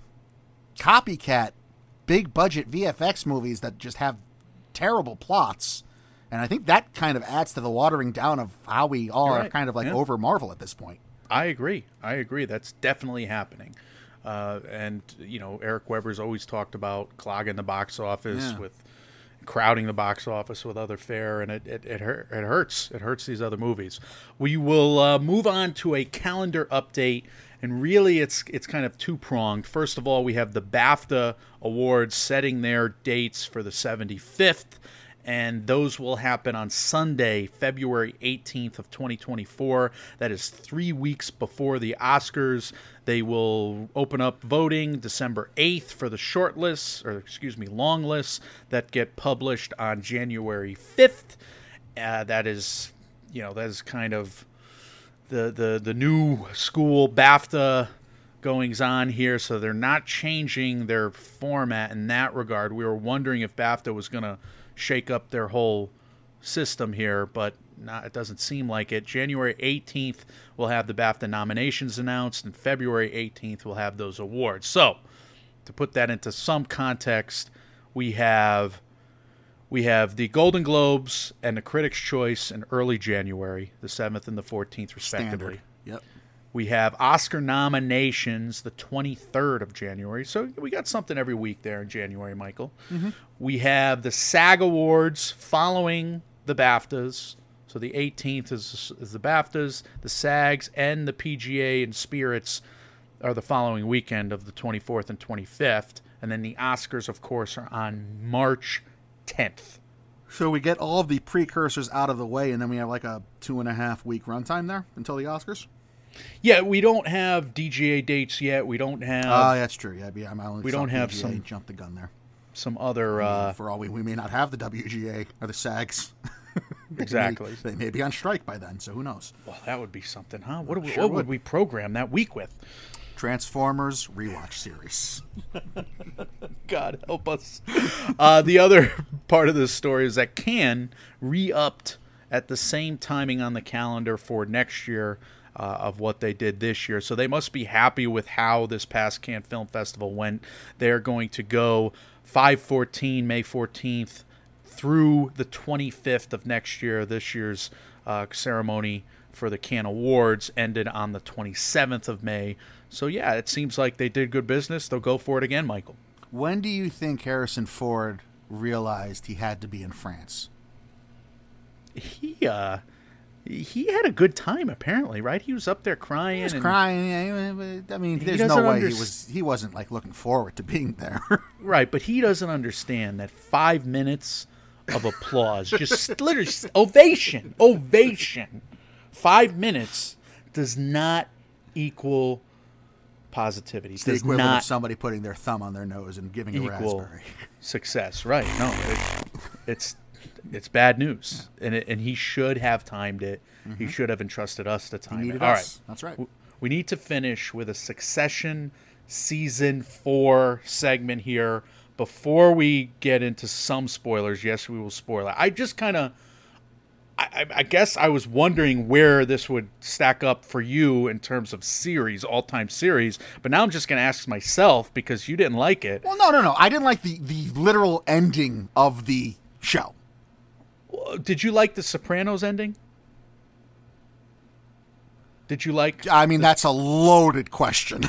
copycat big budget V F X movies that just have terrible plots. And I think that kind of adds to the watering down of how we all You're right. are kind of like yeah. over Marvel at this point. I agree. I agree. That's definitely happening. Uh, and, you know, Eric Weber's always talked about clogging the box office yeah. with crowding the box office with other fare, and it it, it, hurt, it hurts. It hurts these other movies. We will uh, move on to a calendar update, and really it's it's kind of two-pronged. First of all, we have the BAFTA Awards setting their dates for the seventy-fifth, and those will happen on Sunday, February eighteenth of twenty twenty-four. That is three weeks before the Oscars. They will open up voting December eighth for the short lists, or excuse me, long lists that get published on January fifth. Uh, that is, you know, that is kind of the the the new school BAFTA goings on here, so they're not changing their format in that regard. We were wondering if BAFTA was going to shake up their whole system here, but not, it doesn't seem like it. January eighteenth, we'll have the BAFTA nominations announced, and February eighteenth, we'll have those awards. So, to put that into some context, we have We have the Golden Globes and the Critics' Choice in early January, the seventh and the fourteenth, respectively. Standard. Yep. We have Oscar nominations the twenty-third of January. So we got something every week there in January, Michael. Mm-hmm. We have the SAG Awards following the BAFTAs. So the eighteenth is, is the BAFTAs. The SAGs and the P G A and Spirits are the following weekend of the twenty-fourth and twenty-fifth. And then the Oscars, of course, are on March tenth. So we get all of the precursors out of the way, and then we have like a two and a half week runtime there until the Oscars? Yeah, we don't have D G A dates yet. We don't have. Oh, uh, that's true. Yeah, I'm only. We don't have D G A some jump the gun there. Some other. Uh, For all we we may not have the W G A or the SAGs. Exactly. They may, they may be on strike by then, so who knows? Well, that would be something, huh? What, do we, sure what would. would we program that week with? Transformers rewatch series. God help us. Uh, the other part of this story is that Cannes re-upped at the same timing on the calendar for next year. Uh, of what they did this year. So they must be happy with how this past Cannes Film Festival went. They're going to go five fourteen, May fourteenth, through the twenty-fifth of next year. This year's uh, ceremony for the Cannes Awards ended on the twenty-seventh of May. So, yeah, it seems like they did good business. They'll go for it again, Michael. When do you think Harrison Ford realized he had to be in France? He, uh... He had a good time, apparently, right? He was up there crying. He was and crying. I mean, there's no way under- he was. He wasn't like looking forward to being there, right? But he doesn't understand that five minutes of applause, just literally ovation, ovation, five minutes does not equal positivity. It's the does equivalent not of somebody putting their thumb on their nose and giving a raspberry. Success, right? No, it, it's. It's bad news, yeah. and it, and he should have timed it. Mm-hmm. He should have entrusted us to time it. All us. Right, that's right. We, we need to finish with a Succession season four segment here before we get into some spoilers. Yes, we will spoil it. I just kind of, I, I guess, I was wondering where this would stack up for you in terms of series, all time series. But now I'm just going to ask myself because you didn't like it. Well, no, no, no. I didn't like the the literal ending of the show. Did you like the Sopranos ending? Did you like... I mean, the... that's a loaded question.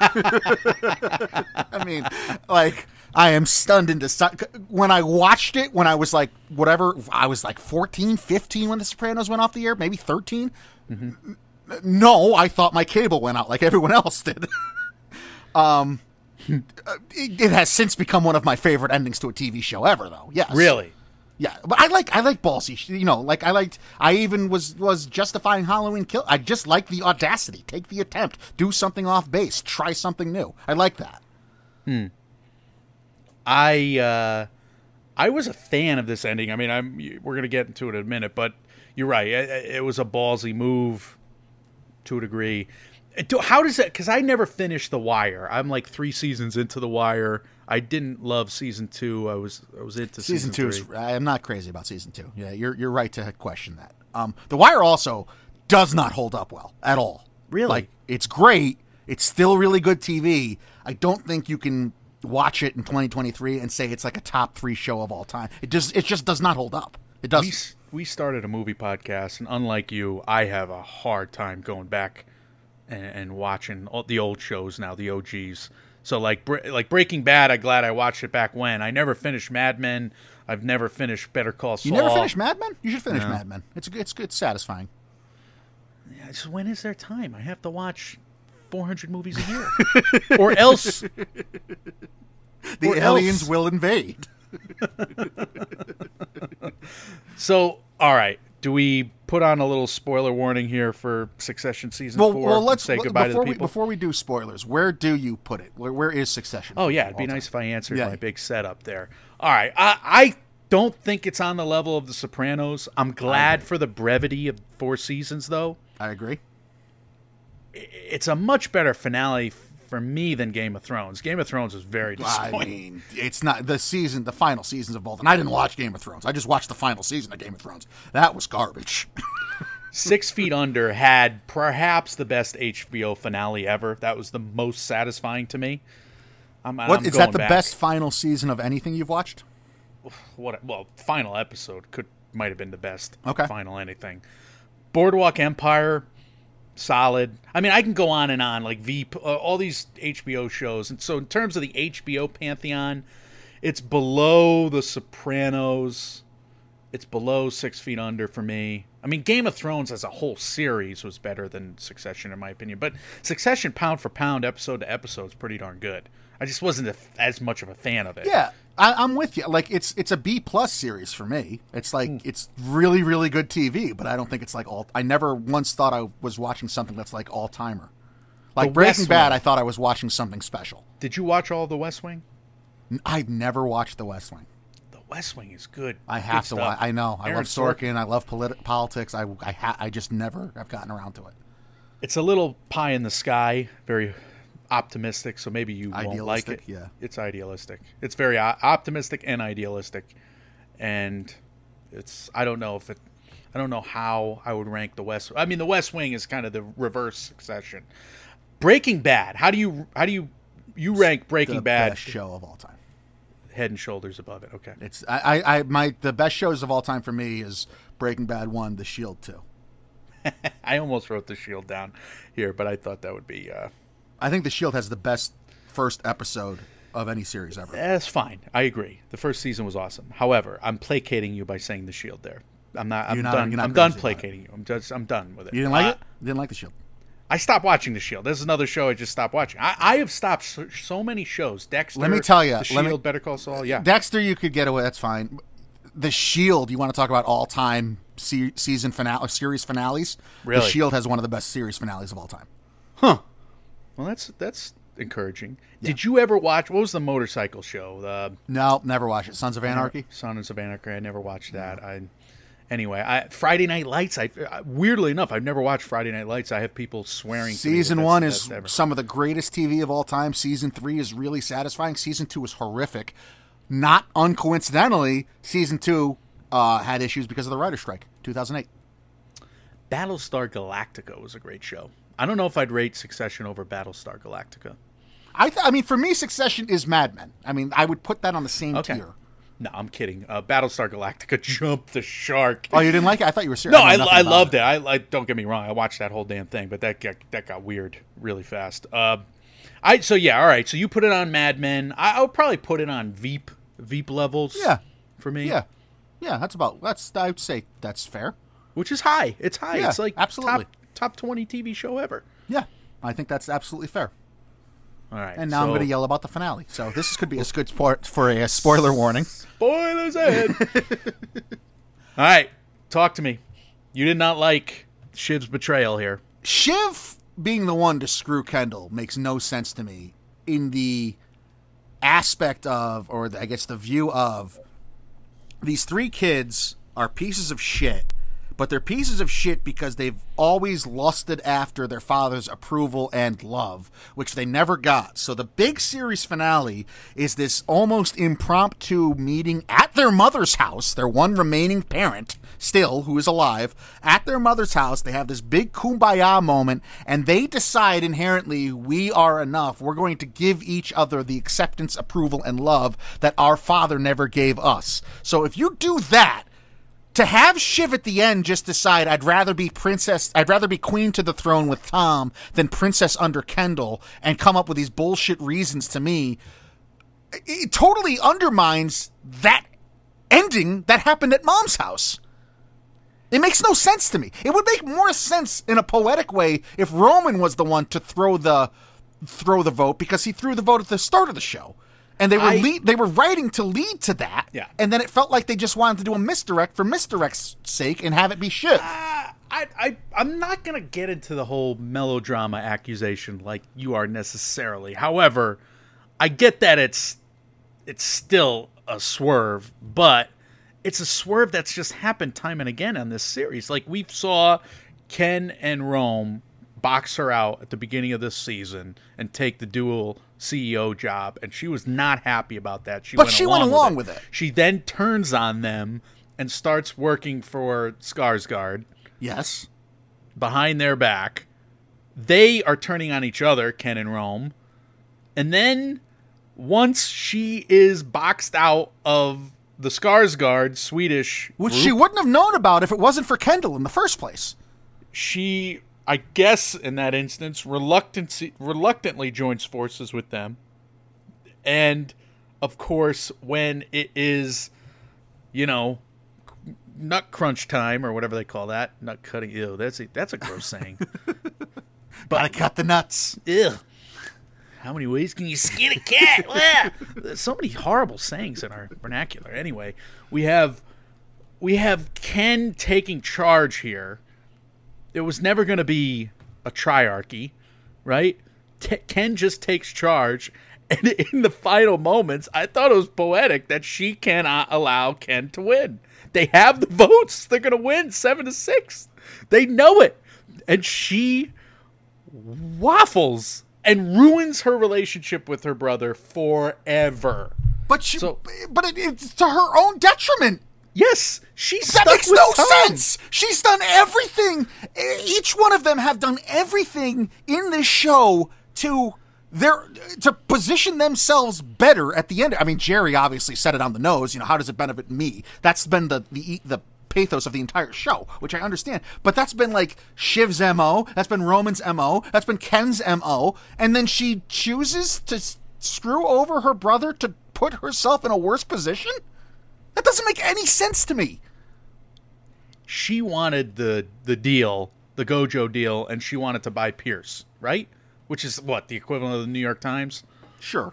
I mean, like, I am stunned into... When I watched it, when I was like, whatever, I was like fourteen, fifteen when the Sopranos went off the air, maybe thirteen. Mm-hmm. No, I thought my cable went out like everyone else did. um, it, it has since become one of my favorite endings to a T V show ever, though. Yes. Really? Yeah, but I like I like ballsy, you know. Like I liked, I even was was justifying Halloween Kill. I just like the audacity, take the attempt, do something off base, try something new. I like that. Hmm. I uh, I was a fan of this ending. I mean, I'm we're gonna get into it in a minute, but you're right. It, it was a ballsy move to a degree. How does that? Because I never finished The Wire. I'm like three seasons into The Wire. I didn't love season two. I was I was into season, season two. Three. I'm not crazy about season two. Yeah, you're you're right to question that. Um, The Wire also does not hold up well at all. Really, like it's great. It's still really good T V. I don't think you can watch it in twenty twenty-three and say it's like a top three show of all time. It just it just does not hold up. It doesn't. We, we started a movie podcast, and unlike you, I have a hard time going back and, and watching all the old shows now, the O Gs. So like like Breaking Bad, I'm glad I watched it back when. I never finished Mad Men. I've never finished Better Call Saul. You never finished Mad Men? You should finish no. Mad Men. It's it's it's satisfying. Yeah, just when is there time? I have to watch four hundred movies a year, or else the or aliens else. will invade. So, all right. Do we put on a little spoiler warning here for Succession season well, four? Well, let's say goodbye to the people. We, before we do spoilers, where do you put it? Where, where is Succession? Oh yeah, it'd be nice if I answered yeah. my big setup there. All right, I, I don't think it's on the level of The Sopranos. I'm glad for the brevity of four seasons, though. I agree. It's a much better finale for me than Game of Thrones. Game of Thrones is very disappointing. I mean, it's not the season, the final seasons of both. And I didn't watch Game of Thrones. I just watched the final season of Game of Thrones. That was garbage. Six Feet Under had perhaps the best H B O finale ever. That was the most satisfying to me. I'm, what, I'm is going that the back. best final season of anything you've watched? what? Well, final episode could might have been the best. Okay. Final anything. Boardwalk Empire, solid. I mean, I can go on and on, like Veep, uh, all these H B O shows. And so in terms of the H B O pantheon, it's below The Sopranos. It's below Six Feet Under for me. I mean, Game of Thrones as a whole series was better than Succession, in my opinion. But Succession, pound for pound, episode to episode, is pretty darn good. I just wasn't a, as much of a fan of it. Yeah, I, I'm with you. Like, it's it's a B-plus series for me. It's like, mm. it's really, really good T V, but I don't think it's like all... I never once thought I was watching something that's like all-timer. Like, Breaking Bad, I thought I was watching something special. Did you watch all The West Wing? I've never watched The West Wing. West Wing is good. I have good to. Watch. I know. I Aaron love Sorkin. Sorkin. I love politi- politics. I I, ha- I just never have gotten around to it. It's a little pie in the sky, very optimistic. So maybe you idealistic, won't like it. Yeah, it's idealistic. It's very optimistic and idealistic, and it's. I don't know if it. I don't know how I would rank the West. I mean, the West Wing is kind of the reverse Succession. Breaking Bad. How do you? How do you? You rank Breaking the Bad? Best show of all time. Head and shoulders above it. Okay. It's I, I, my, the best shows of all time for me is Breaking Bad one, The Shield two. I almost wrote The Shield down here, but I thought that would be, uh, I think The Shield has the best first episode of any series ever. That's fine. I agree. The first season was awesome. However, I'm placating you by saying The Shield there. I'm not, I'm not, done. Not I'm done placating you. I'm just, I'm done with it. You didn't like uh, it? You didn't like The Shield. I stopped watching The Shield. There's another show I just stopped watching. I, I have stopped so, so many shows. Dexter, let me tell you, The Shield, me, Better Call Saul. Yeah, Dexter, you could get away. That's fine. The Shield. You want to talk about all time se- season finale, series finales? Really? The Shield has one of the best series finales of all time. Huh. Well, that's that's encouraging. Yeah. Did you ever watch? What was the motorcycle show? The no, never watched it. Sons of Anarchy. Sons of Anarchy. I never watched that. No. I. Anyway, I, Friday Night Lights, I, I weirdly enough, I've never watched Friday Night Lights. I have people swearing. Season one is some of the greatest T V of all time. Season three is really satisfying. Season two is horrific. Not uncoincidentally, season two uh, had issues because of the writer's strike, two thousand eight. Battlestar Galactica was a great show. I don't know if I'd rate Succession over Battlestar Galactica. I, th- I mean, for me, Succession is Mad Men. I mean, I would put that on the same okay. tier. No, I'm kidding. Uh, Battlestar Galactica jumped the shark. Oh, you didn't like it? I thought you were serious. No, I, I, I loved it. it. I, I don't get me wrong. I watched that whole damn thing, but that got, that got weird really fast. Uh, I so yeah, all right. So you put it on Mad Men. I, I would probably put it on Veep, Veep levels. Yeah, for me. Yeah, yeah. That's about. That's I would say that's fair. Which is high. It's high. Yeah, it's like absolutely top, top twenty T V show ever. Yeah, I think that's absolutely fair. All right, and now so, I'm going to yell about the finale. So this could be a good sport for a spoiler warning. Spoilers ahead. All right, talk to me. You did not like Shiv's betrayal here. Shiv being the one to screw Kendall makes no sense to me in the aspect of, or the, I guess the view of, these three kids are pieces of shit, but they're pieces of shit because they've always lusted after their father's approval and love, which they never got. So the big series finale is this almost impromptu meeting at their mother's house, their one remaining parent still who is alive, at their mother's house. They have this big kumbaya moment, and they decide inherently we are enough. We're going to give each other the acceptance, approval, and love that our father never gave us. So if you do that, to have Shiv at the end just decide I'd rather be princess, I'd rather be queen to the throne with Tom than princess under Kendall, and come up with these bullshit reasons, to me, it totally undermines that ending that happened at Mom's house. It makes no sense to me. It would make more sense in a poetic way if Roman was the one to throw the throw the vote, because he threw the vote at the start of the show. And they were I, lead, they were writing to lead to that, yeah. And then it felt like they just wanted to do a misdirect for misdirect's sake and have it be Shiv. Uh, I, I, I'm not going to get into the whole melodrama accusation like you are necessarily. However, I get that it's it's still a swerve, but it's a swerve that's just happened time and again on this series. Like, we saw Ken and Rome box her out at the beginning of this season and take the dual C E O job, and she was not happy about that. She but went she along went along with it. with it. She then turns on them and starts working for Skarsgård. Yes, behind their back, they are turning on each other, Ken and Rome, and then once she is boxed out of the Skarsgård Swedish group. Which she wouldn't have known about if it wasn't for Kendall in the first place. She, I guess in that instance, reluctancy, reluctantly joins forces with them. And, of course, when it is, you know, nut crunch time or whatever they call that. Nut cutting. Ew, that's a, that's a gross saying. But I cut the nuts. Ew. How many ways can you skin a cat? There's so many horrible sayings in our vernacular. Anyway, we have we have Ken taking charge here. It was never going to be a triarchy, right? T- Ken just takes charge. And in the final moments, I thought it was poetic that she cannot allow Ken to win. They have the votes. They're going to win seven to six. They know it. And she waffles and ruins her relationship with her brother forever. But she, so, but it, it's to her own detriment. Yes, she's that stuck makes with no Tom. Sense. She's done everything. Each one of them have done everything in this show to They're to position themselves better at the end. I mean, Jerry obviously said it on the nose. You know, how does it benefit me? That's been the the, the pathos of the entire show, which I understand. But that's been like Shiv's M O. That's been Roman's M O. That's been Ken's M O. And then she chooses to s- screw over her brother to put herself in a worse position? That doesn't make any sense to me. She wanted the the deal, the Gojo deal, and she wanted to buy Pierce, right? Which is, what, the equivalent of the New York Times? Sure.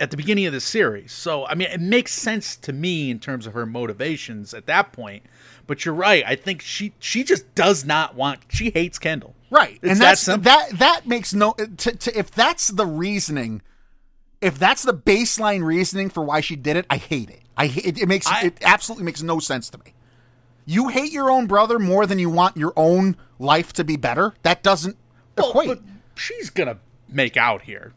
At the beginning of the series. So, I mean, it makes sense to me in terms of her motivations at that point. But you're right. I think she she just does not want... She hates Kendall. Right. It's and that's, that, that that makes no... To, to, if that's the reasoning, if that's the baseline reasoning for why she did it, I hate it. I It, it makes I, it absolutely makes no sense to me. You hate your own brother more than you want your own life to be better? That doesn't well, equate... But, she's gonna make out here,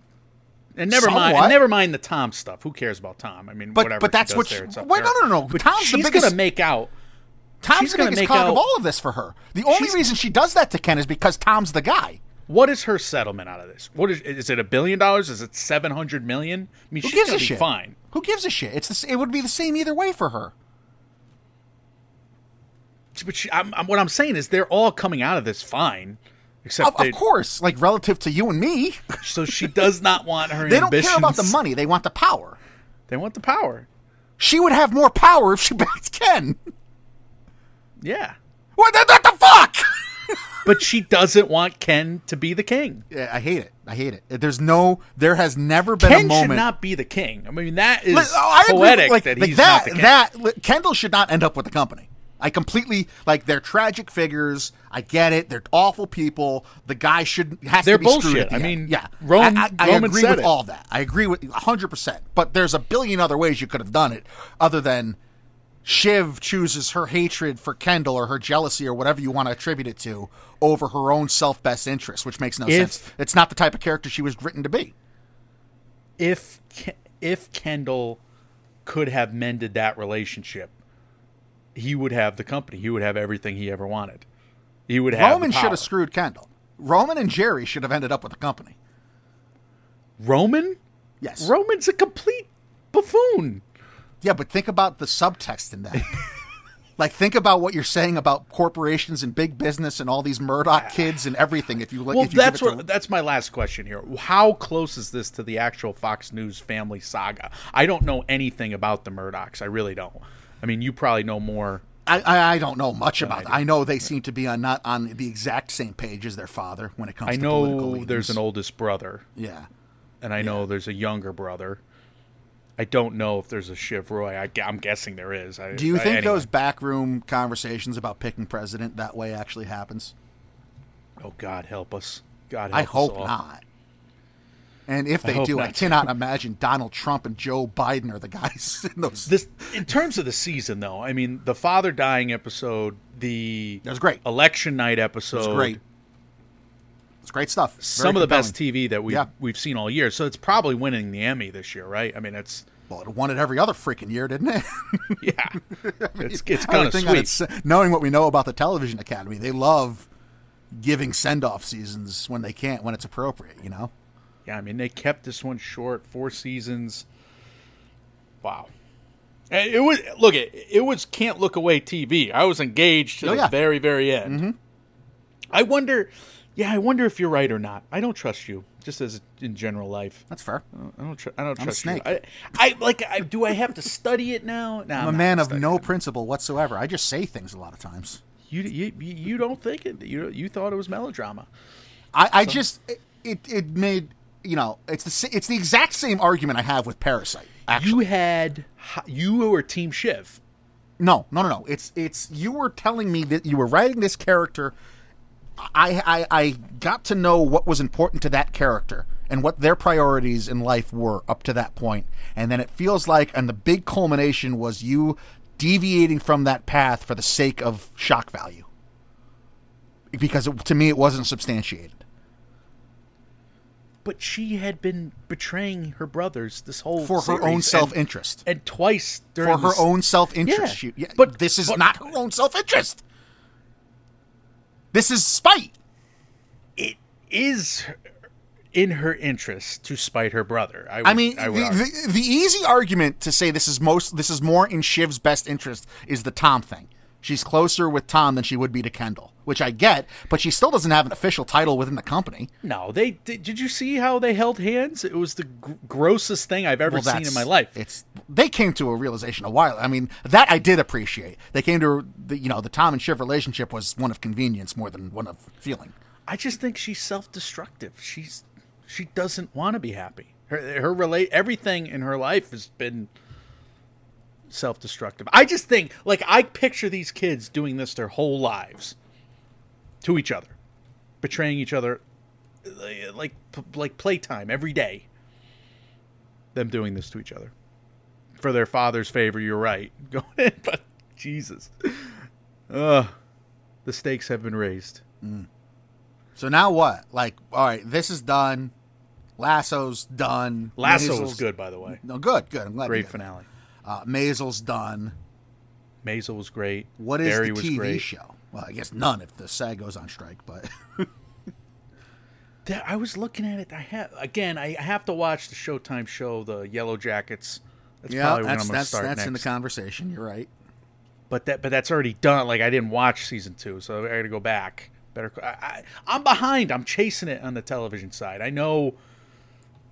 and never Somewhat. mind. And never mind the Tom stuff. Who cares about Tom? I mean, but, whatever. But that's what. She, there, wait, no, no, no. But Tom's she's the biggest. Gonna make out. Tom's she's the biggest make cock out. Of all of this for her. The only she's, reason she does that to Ken is because Tom's the guy. What is her settlement out of this? What is? Is it a billion dollars? Is it seven hundred million? I mean, Who she's gives gonna a be shit? Fine. Who gives a shit? It's the, it would be the same either way for her. But she, I'm, I'm, what I'm saying is, they're all coming out of this fine. Except of, of course, like relative to you and me. So she does not want her They ambitions. Don't care about the money. They want the power. They want the power. She would have more power if she backed Ken. Yeah. What the, what the fuck? But she doesn't want Ken to be the king. Yeah, I hate it. I hate it. There's no, there has never been Ken a moment. Ken should not be the king. I mean, that is like, oh, poetic with, like, that like he's that, not the king. That, Kendall should not end up with the company. I completely, like, they're tragic figures. I get it. They're awful people. The guy should, has they're to be bullshit. Screwed at the I end. mean, yeah. Rome, I, I, I agree with it. all that. I agree with one hundred percent. But there's a billion other ways you could have done it other than Shiv chooses her hatred for Kendall or her jealousy or whatever you want to attribute it to over her own self-best interest, which makes no if, sense. It's not the type of character she was written to be. If If Kendall could have mended that relationship, he would have the company. He would have everything he ever wanted. He would have Roman should have screwed Kendall. Roman and Jerry should have ended up with the company. Roman? Yes. Roman's a complete buffoon. Yeah, but think about the subtext in that. Like, think about what you're saying about corporations and big business and all these Murdoch kids and everything. If you well, if you that's what, to... that's my last question here. How close is this to the actual Fox News family saga? I don't know anything about the Murdochs. I really don't. I mean, you probably know more. I, I don't know much about that. I know they seem to be on not on the exact same page as their father when it comes I to political leaders. I know there's an oldest brother. Yeah. And I yeah. know there's a younger brother. I don't know if there's a Shiv Roy. I, I'm guessing there is. I, Do you I, think anyway. those backroom conversations about picking president that way actually happens? Oh, God help us. God help I us I hope all. not. And if they I do, I cannot imagine Donald Trump and Joe Biden are the guys in those. This, in terms of the season, though, I mean, the father dying episode, the that was great. election night episode. It was great. It's great stuff. Very some compelling. Of the best T V that we've, yeah. we've seen all year. So it's probably winning the Emmy this year, right? I mean, it's. Well, it won it every other freaking year, didn't it? Yeah. I mean, it's it's kind of sweet. It's, knowing what we know about the Television Academy, they love giving send-off seasons when they can't, when it's appropriate, you know? Yeah, I mean, they kept this one short, four seasons. Wow. It was look it it was can't look away T V. I was engaged to oh, the yeah. very very end. Mm-hmm. I wonder, yeah, I wonder if you're right or not. I don't trust you, just as in general life. That's fair. I don't. Tr- I don't I'm trust a snake. You. I, I like. I, do I have to study it now? No, I'm, I'm a man of no it. principle whatsoever. I just say things a lot of times. You you you don't think it. You you thought it was melodrama. I, I so. just it it made you know it's the it's the exact same argument I have with Parasite. Actually. You had you were Team Shiv. No, no, no, no. It's it's you were telling me that you were writing this character. I, I I got to know what was important to that character and what their priorities in life were up to that point, and then it feels like, and the big culmination was you deviating from that path for the sake of shock value, because it, to me it wasn't substantiated. But she had been betraying her brothers this whole for her own self interest, and, and twice during for her this... own self interest. Yeah. Yeah, but this is but, not her own self interest. This is spite. It is in her interest to spite her brother. I, would, I mean, I would the, the, the easy argument to say this is most this is more in Shiv's best interest is the Tom thing. She's closer with Tom than she would be to Kendall, which I get, but she still doesn't have an official title within the company. No, they did. Did you see how they held hands? It was the gr- grossest thing I've ever well, seen in my life. It's they came to a realization a while. I mean, that I did appreciate. They came to the, you know, the Tom and Shiv relationship was one of convenience more than one of feeling. I just think she's self-destructive. She's she doesn't want to be happy. Her her relate everything in her life has been self-destructive. I just think, like, I picture these kids doing this their whole lives to each other, betraying each other, like like playtime every day, them doing this to each other for their father's favor. You're right, going in, but Jesus, uh the stakes have been raised. Mm. So now what? Like, all right, this is done. Lasso's done. Lasso was good, by the way. No, good, good. I'm glad. Great finale. Uh, Maisel's done. Maisel was great. What is Barry the T V show? Well, I guess none if the SAG goes on strike. But I was looking at it. I have again. I have to watch the Showtime show, the Yellow Jackets. That's yeah, probably that's, when I'm that's, start that's next. in the conversation. You're right. But that, but that's already done. Like, I didn't watch season two, so I got to go back. Better. I, I, I'm behind. I'm chasing it on the television side. I know.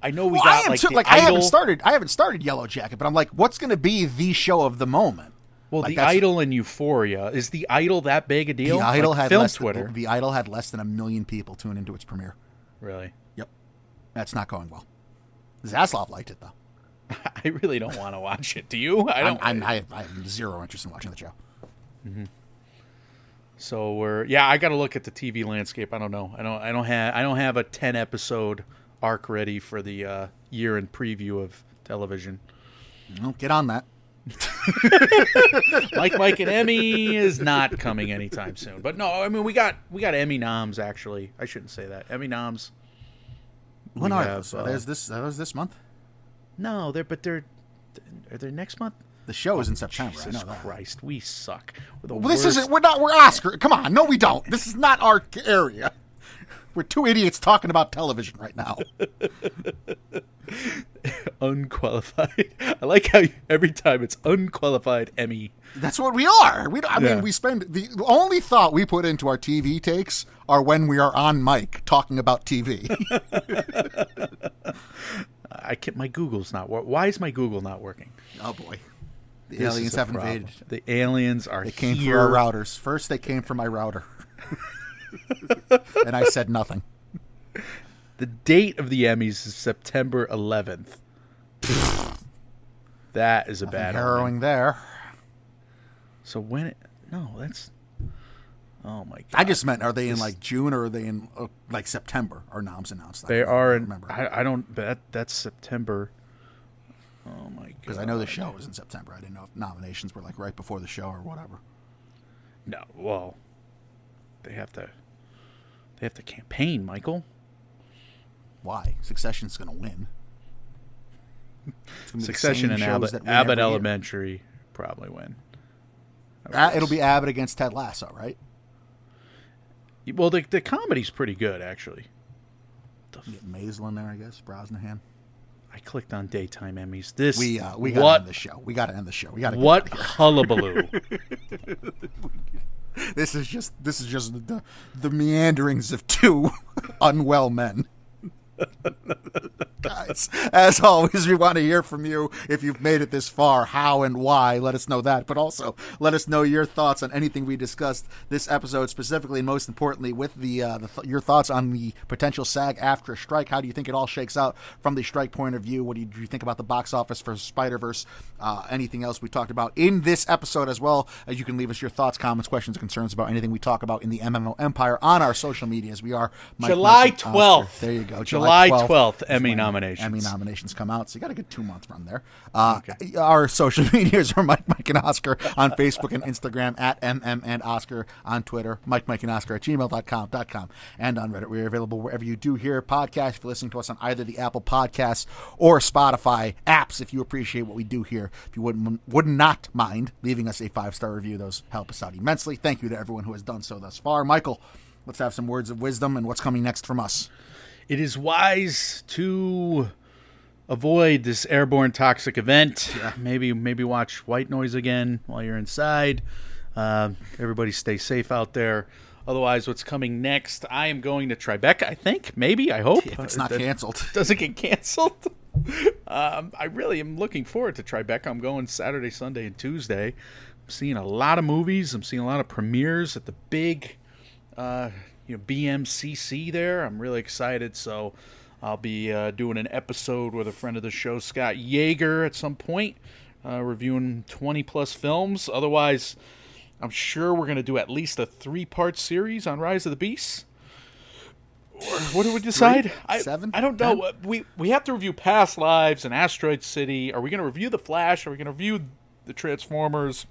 I know we well, got I like, too, like I haven't started. I haven't started Yellow Jacket, but I'm like, what's going to be the show of the moment? Well, like, the Idol and Euphoria. Is the Idol that big a deal? The Idol like, had film less Twitter. Than, the Idol had less than a million people tune into its premiere. Really? Yep. That's not going well. Zaslav liked it though. I really don't want to watch it. Do you? I don't. I'm, I'm, I, have, I have zero interest in watching the show. Mm-hmm. So we're yeah. I got to look at the T V landscape. I don't know. I don't. I don't have. I don't have a ten episode arc ready for the uh, year in preview of television. Well, get on that. Like Mike and Emmy is not coming anytime soon. But no, I mean we got we got Emmy noms actually. I shouldn't say that. Emmy noms. When we are have, those? Uh, There's this. That was this month. No, they're but they're are they next month? The show oh, is in September. Jesus I know Christ, we suck. We're the well, worst. This isn't. We're not. We're Oscar. Come on, no, we don't. This is not our area. We're two idiots talking about television right now. Unqualified. I like how you, every time it's unqualified Emmy. That's what we are. We. Don't, I yeah. mean, we spend the only thought we put into our T V takes are when we are on mic talking about T V. I can't. My Google's not. Why is my Google not working? Oh boy, the this aliens have problem. invaded. The aliens are. They came here. for our routers first. They came for my router. And I said nothing. The date of the Emmys is September eleventh. That is a nothing bad harrowing there. So when it, no, that's oh my god. I just meant are they this, in like June or are they in uh, like September? Are noms announced that? They are in remember. I, I don't that that's September. Oh my god. Because I know the show was in September. I didn't know if nominations were like right before the show or whatever. No, well, They have to they have to campaign, Michael. Why? Succession's going to win. Succession and Abbott, Abbott Elementary year. probably win. Uh, it'll be Abbott against Ted Lasso, right? Well, the the comedy's pretty good, actually. The f- Maisel in there, I guess. Brosnahan. I clicked on daytime Emmys. This we uh, we got to end the show. We got to end the show. We got to what hullabaloo. This is just this is just the the meanderings of two unwell men. Guys, as always, we want to hear from you. If you've made it this far, how and why, let us know that, but also let us know your thoughts on anything we discussed this episode specifically, and most importantly with the, uh, the th- your thoughts on the potential SAG-AFTRA strike. How do you think it all shakes out from the strike point of view? What do you, do you think about the box office for Spider-Verse? Uh, anything else we talked about in this episode, as well as you can leave us your thoughts, comments, questions, concerns about anything we talk about in the M M O Empire on our social medias. We are Mike July twelfth. There you go. July July twelfth, Emmy nominations. Emmy nominations come out, so you got a good two-month run there. Uh, okay. Our social medias are Mike, Mike, and Oscar on Facebook and Instagram, at M M and Oscar on Twitter, Mike, Mike, and Oscar at gmail dot com, and on Reddit. We are available wherever you do hear podcasts. If you're listening to us on either the Apple Podcasts or Spotify apps, if you appreciate what we do here, if you wouldn't, would not mind leaving us a five-star review, those help us out immensely. Thank you to everyone who has done so thus far. Michael, let's have some words of wisdom and what's coming next from us. It is wise to avoid this airborne toxic event. Yeah. Maybe maybe watch White Noise again while you're inside. Uh, everybody stay safe out there. Otherwise, what's coming next? I am going to Tribeca, I think. Maybe, I hope. If it's not uh, canceled. Doesn't get canceled. um, I really am looking forward to Tribeca. I'm going Saturday, Sunday, and Tuesday. I'm seeing a lot of movies. I'm seeing a lot of premieres at the big... Uh, You know, B M C C there. I'm really excited, so I'll be uh, doing an episode with a friend of the show, Scott Yeager, at some point, uh, reviewing twenty-plus films. Otherwise, I'm sure we're going to do at least a three-part series on Rise of the Beast. Or what do we decide? Three, seven, I, I don't know. Ten. We we have to review Past Lives and Asteroid City. Are we going to review The Flash? Are we going to review The Transformers?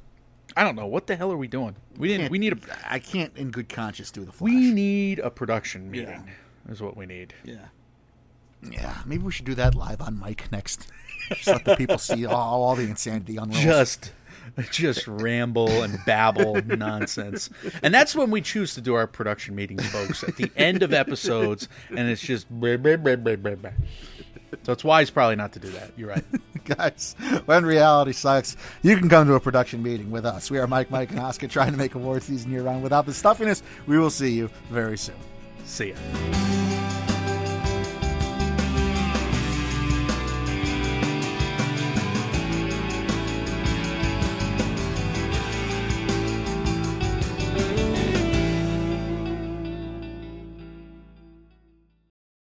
I don't know. What the hell are we doing? We didn't. Can't, we need a. I can't, in good conscience, do The Flash. We need a production meeting. Yeah. Is what we need. Yeah. Yeah. Maybe we should do that live on mic next. Just let the people see all, all the insanity on. Just, just ramble and babble nonsense, and that's when we choose to do our production meetings, folks. At the end of episodes, and it's just. Blah, blah, blah, blah, blah, blah. So it's wise probably not to do that. You're right. Guys, when reality sucks, you can come to a production meeting with us. We are Mike, Mike, and Oscar, trying to make award season year round without the stuffiness. We will see you very soon. See ya.